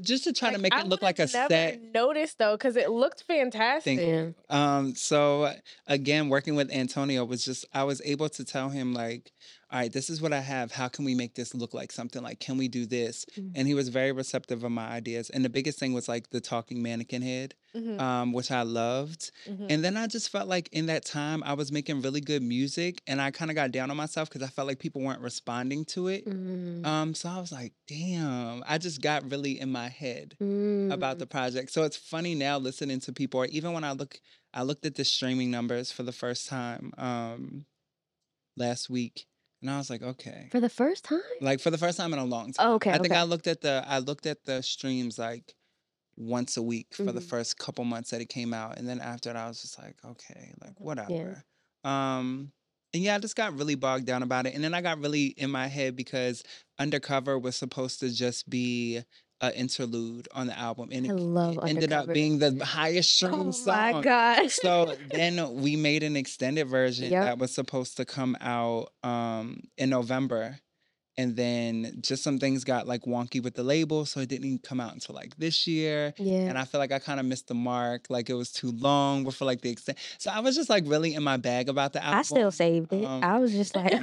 just to try like, to make I it look like a never set. Noticed though, because it looked fantastic. Thank you. Um, so again, working with Antonio was just I was able to tell him like, all right, this is what I have. How can we make this look like something? Like, can we do this? Mm-hmm. And he was very receptive of my ideas. And the biggest thing was like the talking mannequin head, mm-hmm. um, which I loved. Mm-hmm. And then I just felt like in that time I was making really good music, and I kind of got down on myself because I felt like people weren't responding to it. Mm-hmm. Um, so I was like, damn, I just got really in my head mm-hmm. about the project. So it's funny now listening to people, or even when I look, I looked at the streaming numbers for the first time um, last week. And I was like, okay. For the first time? Like for the first time in a long time. Oh, okay. I think okay. I looked at the I looked at the streams like once a week for mm-hmm. the first couple months that it came out. And then after that, I was just like, okay, like whatever. Yeah. Um, and yeah, I just got really bogged down about it. And then I got really in my head because Undercover was supposed to just be an interlude on the album, and it, it ended up being the highest streamed song. Oh my god! So then we made an extended version yep. that was supposed to come out um, in November, and then just some things got like wonky with the label, so it didn't even come out until like this year. Yeah. And I feel like I kind of missed the mark, like it was too long before like the extent. So I was just like really in my bag about the album. I still saved it. Um, I was just like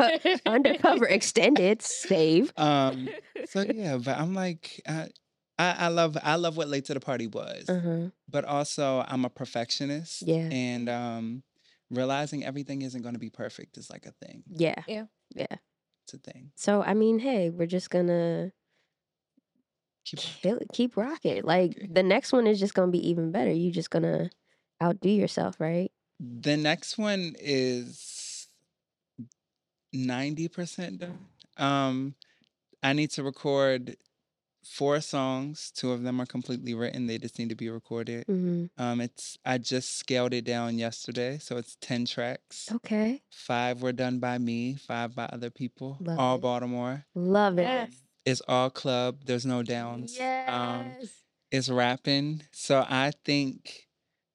Undercover extended save. Um. So yeah, but I'm like. I, I, I love I love what Late to the Party was, uh-huh. but also I'm a perfectionist. Yeah. And um, realizing everything isn't going to be perfect is like a thing. Yeah. Yeah. Yeah. It's a thing. So, I mean, hey, we're just going to keep kill, keep rocking. Like, okay. The next one is just going to be even better. You're just going to outdo yourself, right? The next one is ninety percent done. Um, I need to record four songs. Two of them are completely written. They just need to be recorded. Mm-hmm. Um, it's I just scaled it down yesterday, so it's ten tracks. Okay. Five were done by me, five by other people. Love all it. Baltimore. Love it. Yes. It's all club. There's no downs. Yes. Um, it's rapping. So I think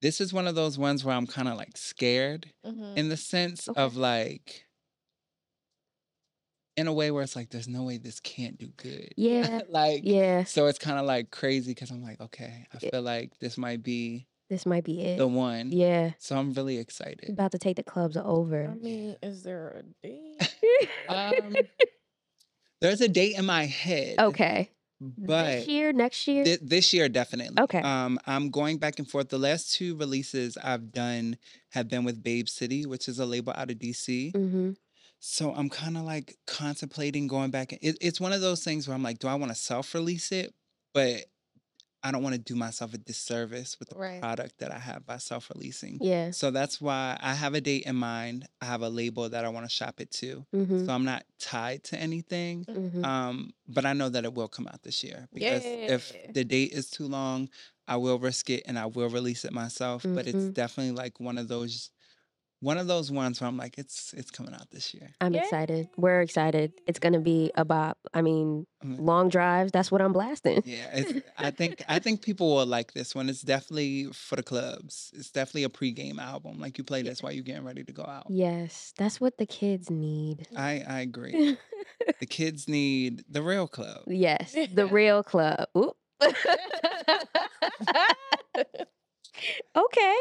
this is one of those ones where I'm kind of like scared mm-hmm. in the sense okay. of like, in a way where it's like, there's no way this can't do good. Yeah. Like, yeah. So it's kind of like crazy because I'm like, okay, I feel like this might be. This might be it. The one. Yeah. So I'm really excited. About to take the clubs over. I mean, is there a date? um, there's a date in my head. Okay. But this year, next year? Th- this year, definitely. Okay. Um, I'm going back and forth. The last two releases I've done have been with Babe City, which is a label out of D C. Mm-hmm. So I'm kind of like contemplating going back. It, it's one of those things where I'm like, do I want to self-release it? But I don't want to do myself a disservice with the right. product that I have by self-releasing. Yeah. So that's why I have a date in mind. I have a label that I want to shop it to. Mm-hmm. So I'm not tied to anything. Mm-hmm. Um, but I know that it will come out this year. Because yeah. if the date is too long, I will risk it and I will release it myself. Mm-hmm. But it's definitely like one of those... One of those ones where I'm like, it's it's coming out this year. I'm Yay. excited. We're excited. It's going to be a bop. I mean, mm-hmm. long drives, that's what I'm blasting. Yeah, it's, I think I think people will like this one. It's definitely for the clubs. It's definitely a pregame album. Like, you play this while you're getting ready to go out. Yes, that's what the kids need. I, I agree. The kids need the real club. Yes, the real club. Oop. Okay.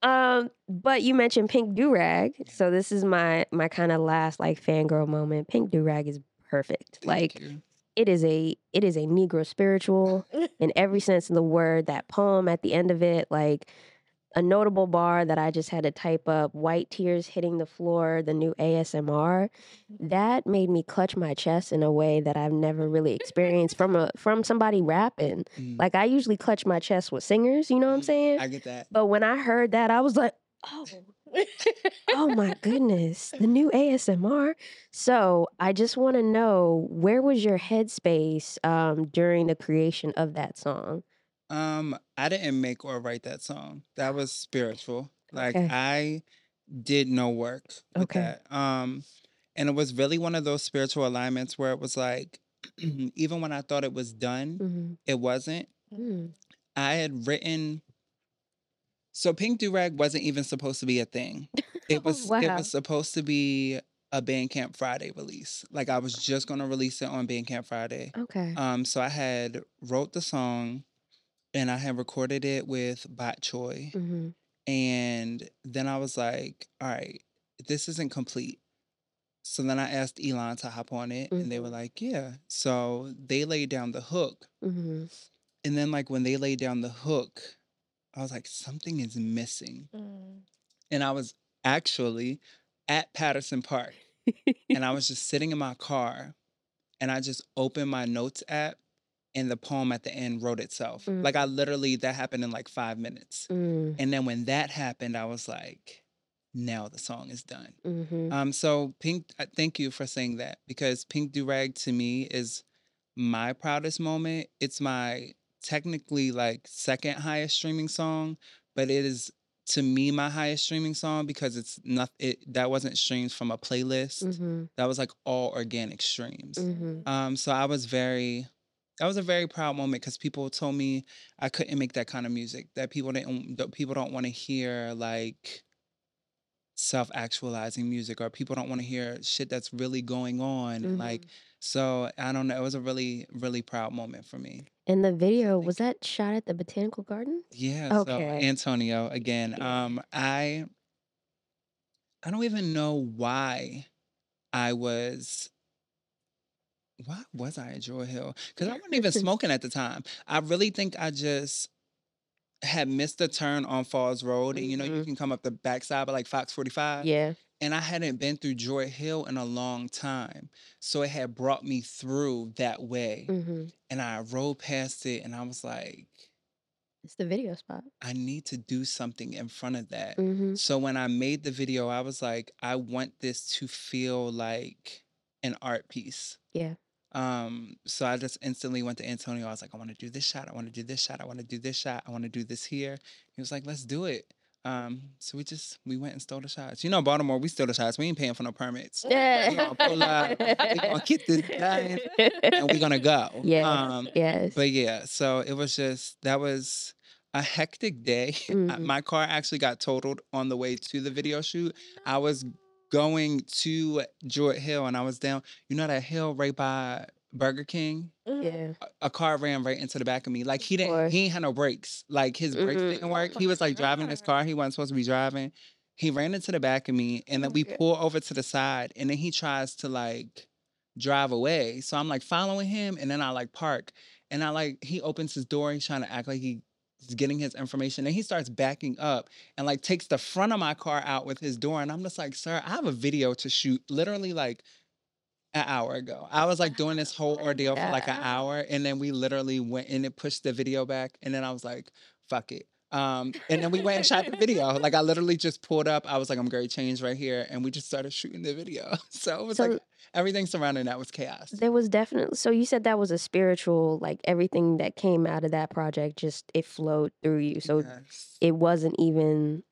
Um, but you mentioned Pink Durag, so this is my my kind of last like fangirl moment. Pink Durag is perfect. Thank like you. it is a it is a Negro spiritual in every sense of the word. That poem at the end of it, like a notable bar that I just had to type up: "White tears hitting the floor, the new A S M R." That made me clutch my chest in a way that I've never really experienced from a from somebody rapping. Mm. Like, I usually clutch my chest with singers, you know what I'm saying? I get that. But when I heard that, I was like, oh, oh my goodness, the new A S M R. So I just want to know, where was your headspace um, during the creation of that song? Um, I didn't make or write that song. That was spiritual. Like, okay. I did no work with okay. that. Um, and it was really one of those spiritual alignments where it was like, even when I thought it was done, mm-hmm. it wasn't. Mm. I had written... So Pink Durag wasn't even supposed to be a thing. It was, wow. it was supposed to be a Bandcamp Friday release. Like, I was just going to release it on Bandcamp Friday. Okay. Um, so I had wrote the song... And I had recorded it with Bot Choi. Mm-hmm. And then I was like, all right, this isn't complete. So then I asked Elon to hop on it. Mm-hmm. And they were like, yeah. So they laid down the hook. Mm-hmm. And then, like, when they laid down the hook, I was like, something is missing. Mm. And I was actually at Patterson Park. And I was just sitting in my car. And I just opened my notes app. And the poem at the end wrote itself. Mm. Like, I literally, that happened in like five minutes. Mm. And then when that happened, I was like, now the song is done. Mm-hmm. Um, so Pink, thank you for saying that, because Pink Durag to me is my proudest moment. It's my technically like second highest streaming song, but it is to me my highest streaming song because it's not, it, that wasn't streams from a playlist. Mm-hmm. That was like all organic streams. Mm-hmm. Um, so I was very... That was a very proud moment because people told me I couldn't make that kind of music. That people didn't. People don't want to hear like self-actualizing music, or people don't want to hear shit that's really going on. Mm-hmm. Like, so I don't know. It was a really, really proud moment for me. And the video, was that shot at the Botanical Garden? Yeah. Okay. So Antonio again. Um, I I don't even know why I was. Why was I at Joy Hill? Because I wasn't even smoking at the time. I really think I just had missed a turn on Falls Road. And, you know, mm-hmm. you can come up the backside of, like, Fox forty-five. Yeah. And I hadn't been through Joy Hill in a long time. So it had brought me through that way. Mm-hmm. And I rode past it and I was like, it's the video spot. I need to do something in front of that. Mm-hmm. So when I made the video, I was like, I want this to feel like an art piece. Yeah. Um, so I just instantly went to Antonio. I was like, I want to do this shot. I want to do this shot. I want to do this shot. I want to do this here. He was like, let's do it. Um, so we just, we went and stole the shots. You know, Baltimore, we stole the shots. We ain't paying for no permits. Yeah. We're going to pull up. We're going to get this guy. And we're going to go. Yes. Um, yes. But yeah, so it was just, that was a hectic day. Mm-hmm. My car actually got totaled on the way to the video shoot. I was going to Druid Hill and I was down, you know that hill right by Burger King? Yeah. A, a car ran right into the back of me. Like he didn't, he ain't had no brakes. Like his brakes mm-hmm. didn't work. He was like driving his car. He wasn't supposed to be driving. He ran into the back of me and then we pull over to the side and then he tries to like drive away. So I'm like following him and then I like park and I like, he opens his door. He's trying to act like he getting his information and he starts backing up and like takes the front of my car out with his door and I'm just like, sir, I have a video to shoot literally like an hour ago. I was like doing this whole ordeal for like an hour and then we literally went and it pushed the video back and then I was like, fuck it. Um, and then we went and shot the video. Like I literally just pulled up. I was like, I'm going to change right here. And we just started shooting the video. So it was so, like everything surrounding that was chaos. There was definitely, so you said that was a spiritual, like everything that came out of that project, just it flowed through you. So yes. It wasn't even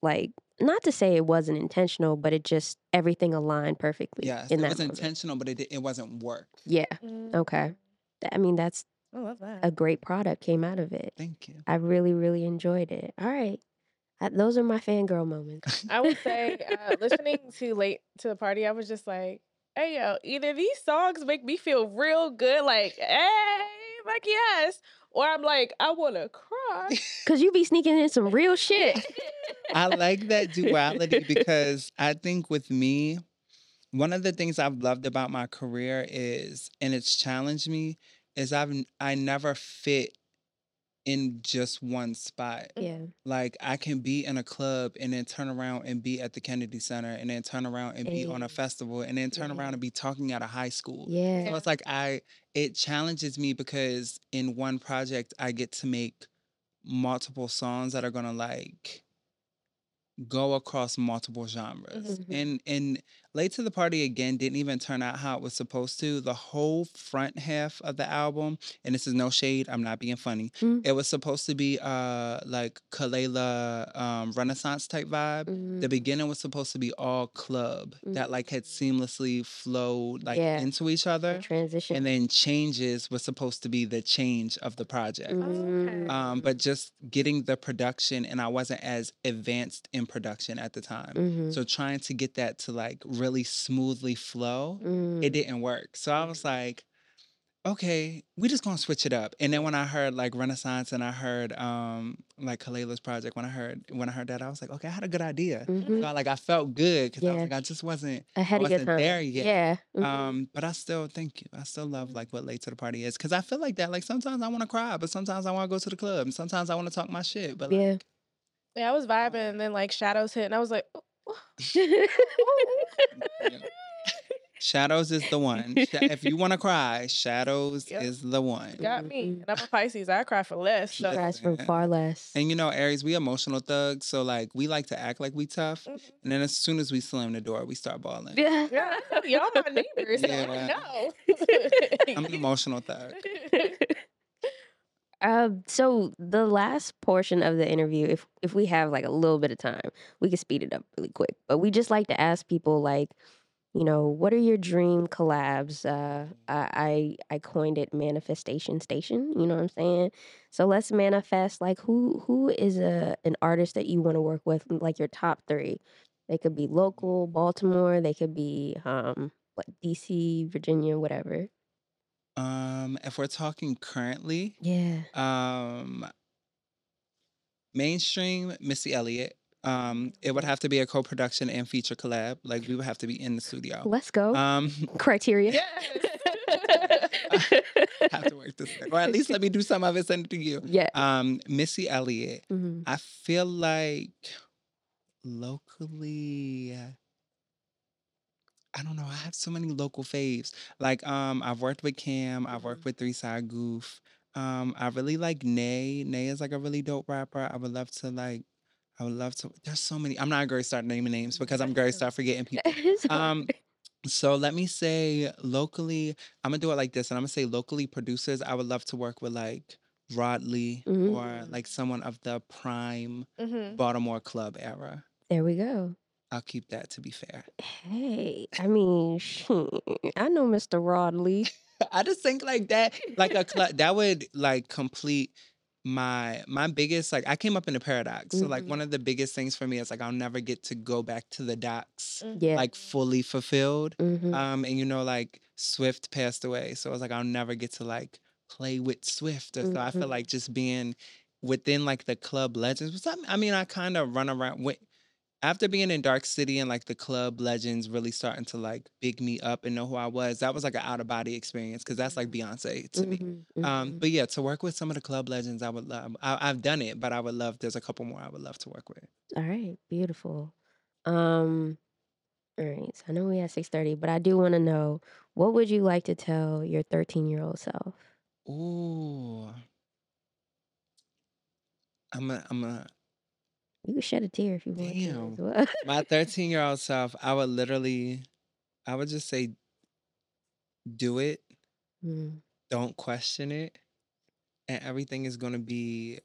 like, not to say it wasn't intentional, but it just, everything aligned perfectly. Yes, in it that was moment. Intentional, but it, it wasn't work. Yeah. Mm. Okay. I mean, that's, I love that. A great product came out of it. Thank you. I really, really enjoyed it. All right. I, those are my fangirl moments. I would say uh, listening to Late to the Party, I was just like, hey, yo, either these songs make me feel real good, like, hey, like, yes, or I'm like, I want to cry. Because you be sneaking in some real shit. I like that duality because I think with me, one of the things I've loved about my career is, and it's challenged me, is I've I never fit in just one spot. Yeah. Like I can be in a club and then turn around and be at the Kennedy Center and then turn around and be yeah. on a festival and then turn yeah. around and be talking at a high school. Yeah. So it's like I it challenges me because in one project I get to make multiple songs that are gonna like go across multiple genres. Mm-hmm. And and Late to the Party, again, didn't even turn out how it was supposed to. The whole front half of the album, and this is no shade, I'm not being funny, mm-hmm. it was supposed to be uh like Kalela um, Renaissance-type vibe. Mm-hmm. The beginning was supposed to be all club mm-hmm. that like had seamlessly flowed like yeah. into each other. The transition. And then changes was supposed to be the change of the project. Mm-hmm. Um, but just getting the production, and I wasn't as advanced in production at the time. Mm-hmm. So trying to get that to like really smoothly flow, mm. it didn't work. So I was like, okay, we just gonna switch it up. And then when I heard like Renaissance and I heard um like Kalela's project, when I heard when I heard that, I was like, okay, I had a good idea. Mm-hmm. So I, like I felt good because yeah. I was like, I just wasn't ahead of your time there yet. Yeah. Mm-hmm. Um, but I still thank you. I still love like what Late to the Party is because I feel like that. Like sometimes I want to cry, but sometimes I want to go to the club, and sometimes I want to talk my shit. But like, yeah, yeah, I was vibing, and then like Shadows hit, and I was like. Oh. Shadows is the one. If you want to cry, Shadows yep. is the one. You got me. And I'm a Pisces. I cry for less. So. She cries for far less. And you know, Aries, we emotional thugs, so like we like to act like we tough, mm-hmm. and then as soon as we slam the door, we start bawling. Yeah, yeah. Y'all my neighbors. Yeah, so well, no. I'm an emotional thug. Uh, so the last portion of the interview, if if we have like a little bit of time, we can speed it up really quick. But we just like to ask people like, you know, what are your dream collabs? Uh, I I coined it Manifestation Station. You know what I'm saying? So let's manifest. Like, who who is a an artist that you want to work with? Like your top three. They could be local, Baltimore. They could be um, what D C, Virginia, whatever. Um, if we're talking currently, yeah. Um, mainstream Missy Elliott. Um, it would have to be a co-production and feature collab. Like we would have to be in the studio. Let's go. Um, criteria. Yes. I have to work this, or at least let me do some of it. Send it to you. Yeah. Um, Missy Elliott. Mm-hmm. I feel like locally. I don't know. I have so many local faves. Like, um, I've worked with Cam. I've worked with Three Side Goof. Um, I really like Nay. Nay is like a really dope rapper. I would love to like. I would love to. There's so many. I'm not going to start naming names because I'm going to start forgetting people. Um, so let me say locally. I'm gonna do it like this, and I'm gonna say locally producers. I would love to work with like Rod Lee mm-hmm. or like someone of the prime mm-hmm. Baltimore club era. There we go. I'll keep that to be fair. Hey, I mean, I know Mister Rod Lee. I just think like that, like a cl- that would like complete my my biggest, like I came up in the Paradox. Mm-hmm. So like one of the biggest things for me is like I'll never get to go back to the docks yeah. like fully fulfilled. Mm-hmm. Um, and you know, like Swift passed away. So I was like, I'll never get to like play with Swift. Or, mm-hmm. So I feel like just being within like the club legends. Which I, I mean, I kind of run around with. After being in Dark City and like the club legends really starting to like big me up and know who I was, that was like an out of body experience because that's like Beyonce to mm-hmm, me. Mm-hmm. Um, but yeah, to work with some of the club legends, I would love. I, I've done it, but I would love. There's a couple more I would love to work with. All right, beautiful. Um, all right, so I know we had six thirty, but I do want to know, what would you like to tell your thirteen-year-old self? Ooh, I'm a, I'm a. You can shed a tear if you want Damn. to. As well. My thirteen-year-old self, I would literally, I would just say, do it. Mm. Don't question it. And everything is going to be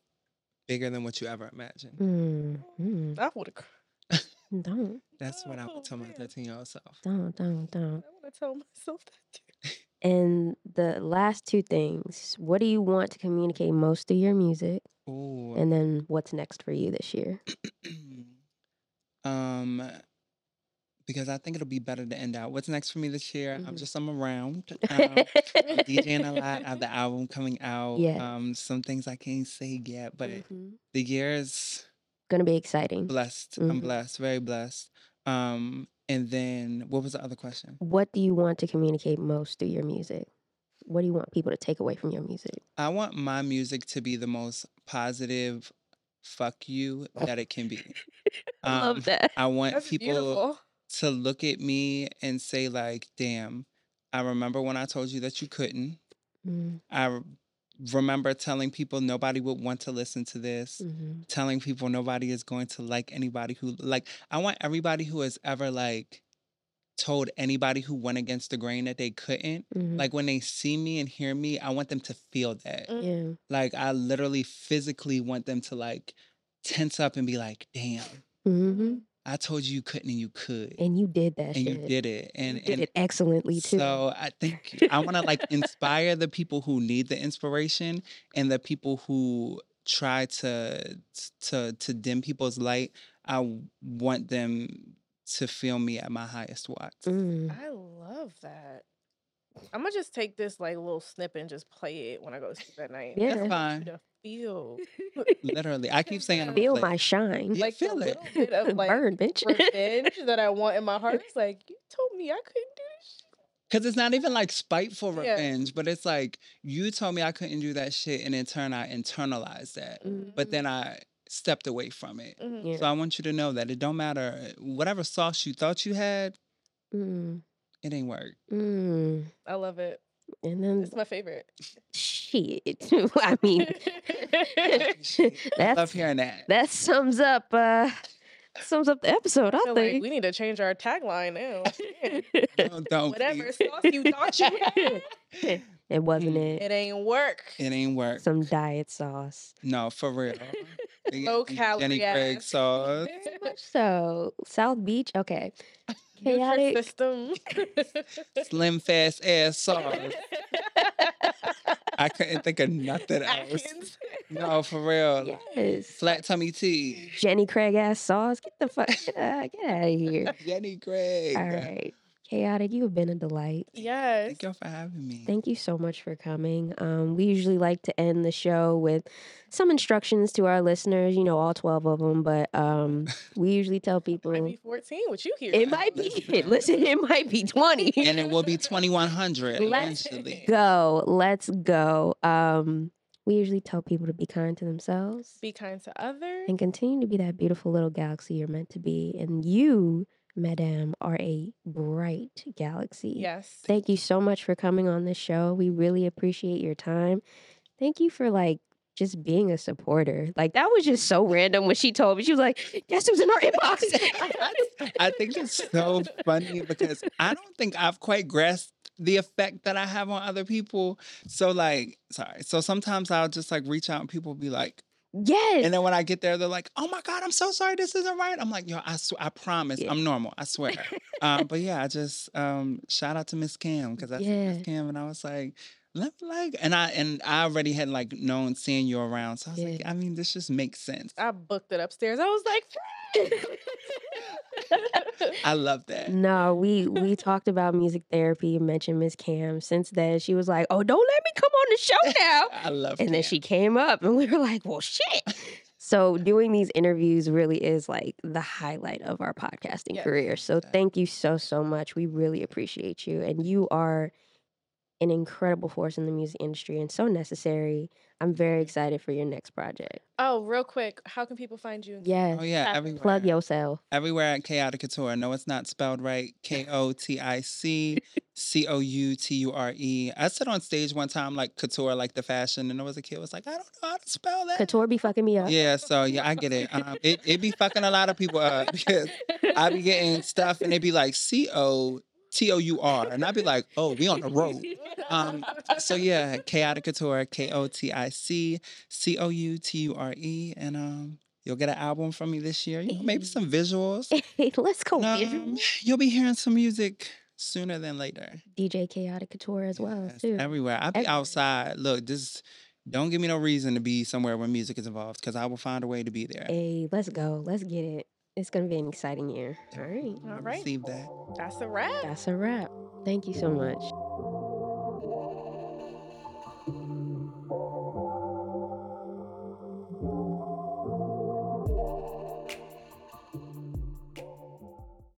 bigger than what you ever imagined. Mm. Mm. I would have cried. Don't. That's oh, what I would tell man. my thirteen-year-old self. Don't, don't, don't. I would have told myself that too. And the last two things, what do you want to communicate most through your music? Ooh. And then what's next for you this year? um, because I think it'll be better to end out. What's next for me this year? Mm-hmm. I'm just, I'm around. Um, I'm DJing a lot. I have the album coming out. Yeah. Um, some things I can't say yet, but mm-hmm. the year is going to be exciting. Blessed. Mm-hmm. I'm blessed. Very blessed. Um, And then, what was the other question? What do you want to communicate most through your music? What do you want people to take away from your music? I want my music to be the most positive fuck you that it can be. I um, love that. I want That's people beautiful. to look at me and say like, damn, I remember when I told you that you couldn't. Mm. I re- remember telling people nobody would want to listen to this, mm-hmm. telling people nobody is going to like anybody who, like, I want everybody who has ever, like, told anybody who went against the grain that they couldn't, mm-hmm. like, when they see me and hear me, I want them to feel that. Yeah. Like, I literally physically want them to, like, tense up and be like, damn. Mm-hmm. I told you you couldn't and you could. And you did that and shit. And you did it. And you did and it excellently, too. So I think I want to, like, inspire the people who need the inspiration and the people who try to, to, to dim people's light. I want them to feel me at my highest watts. Mm. I love that. I'm going to just take this, like, little snippet and just play it when I go to sleep at night. Yeah. That's fine. Feel. Literally, I keep saying, I'm feel my shine. Yeah, like, feel it. Bit of, like, burn, bitch. Revenge that I want in my heart. It's like, you told me I couldn't do this shit. Because it's not even like spiteful revenge, yeah. but it's like, you told me I couldn't do that shit, and in turn, I internalized that. Mm-hmm. But then I stepped away from it. Mm-hmm. Yeah. So I want you to know that it don't matter. Whatever sauce you thought you had, mm. it ain't work. Mm. I love it. And then it's my favorite. Shit. I mean, that's, love hearing that. That sums up. Uh, sums up the episode. I so think like, we need to change our tagline now. No, don't. Whatever sauce you thought you had. It wasn't it. It ain't work. It ain't work. Some diet sauce. No, for real. Low calorie. Jenny Craig sauce. Very much so. South Beach. Okay. Chaotic system. Slim fast ass sauce. I couldn't think of nothing else. No, for real. Yes. Flat tummy tea. Jenny Craig ass sauce. Get the fuck get out, get out of here. Jenny Craig. All right. Chaotic, you have been a delight. Yes. Thank y'all for having me. Thank you so much for coming. Um, we usually like to end the show with some instructions to our listeners, you know, all twelve of them, but um, we usually tell people... It might be fourteen, what you hear. It might be. Listen, listen it might be twenty. And it will be twenty-one hundred eventually. Let's go. Let's go. Um, we usually tell people to be kind to themselves. Be kind to others. And continue to be that beautiful little galaxy you're meant to be. And you... Madame are a bright galaxy. Yes. Thank you so much for coming on the show. We really appreciate your time. Thank you for like just being a supporter. Like, that was just so random when she told me. She was like, yes, it was in our inbox. I think it's so funny because I don't think I've quite grasped the effect that I have on other people. So like, sorry. So sometimes I'll just like reach out and people be like, yes. And then when I get there, they're like, oh my God, I'm so sorry, this isn't right. I'm like, yo, I sw- I promise, yeah. I'm normal, I swear. um, but yeah, I just, um, shout out to Miss Cam, because I yeah. saw Miss Cam and I was like, let me like, and I and I already had like known seeing you around. So I was yeah. like, I mean, this just makes sense. I booked it upstairs. I was like, I love that. No, we we talked about music therapy, mentioned Miss Cam. Since then, she was like, oh, don't let me come on the show now. I love And Cam. Then she came up and we were like, well, shit. So doing these interviews really is like the highlight of our podcasting yes. career. So thank you so, so much. We really appreciate you. And you are an incredible force in the music industry and so necessary. I'm very excited for your next project. Oh, real quick, how can people find you? Yes. Oh, yeah, everywhere. Plug yourself. Everywhere at Kotic Couture. No, it's not spelled right. K O T I C C O U T U R E. I stood on stage one time, like, couture, like the fashion, and there was a kid who was like, I don't know how to spell that. Couture be fucking me up. Yeah, so, yeah, I get it. Um, it, it be fucking a lot of people up because I be getting stuff, and it be like, C O T O U R, and I'd be like, oh, we on the road. Um, so yeah, Kotic Couture, K O T I C C O U T U R E, and um, you'll get an album from me this year, you know, maybe some visuals. Let's go um, visuals. You'll be hearing some music sooner than later. D J Kotic Couture as well, yes, too. Everywhere. I be everywhere. Outside. Look, this don't give me no reason to be somewhere where music is involved, because I will find a way to be there. Hey, let's go. Let's get it. It's going to be an exciting year. All right. All right. Receive that. That's a wrap. That's a wrap. Thank you so much.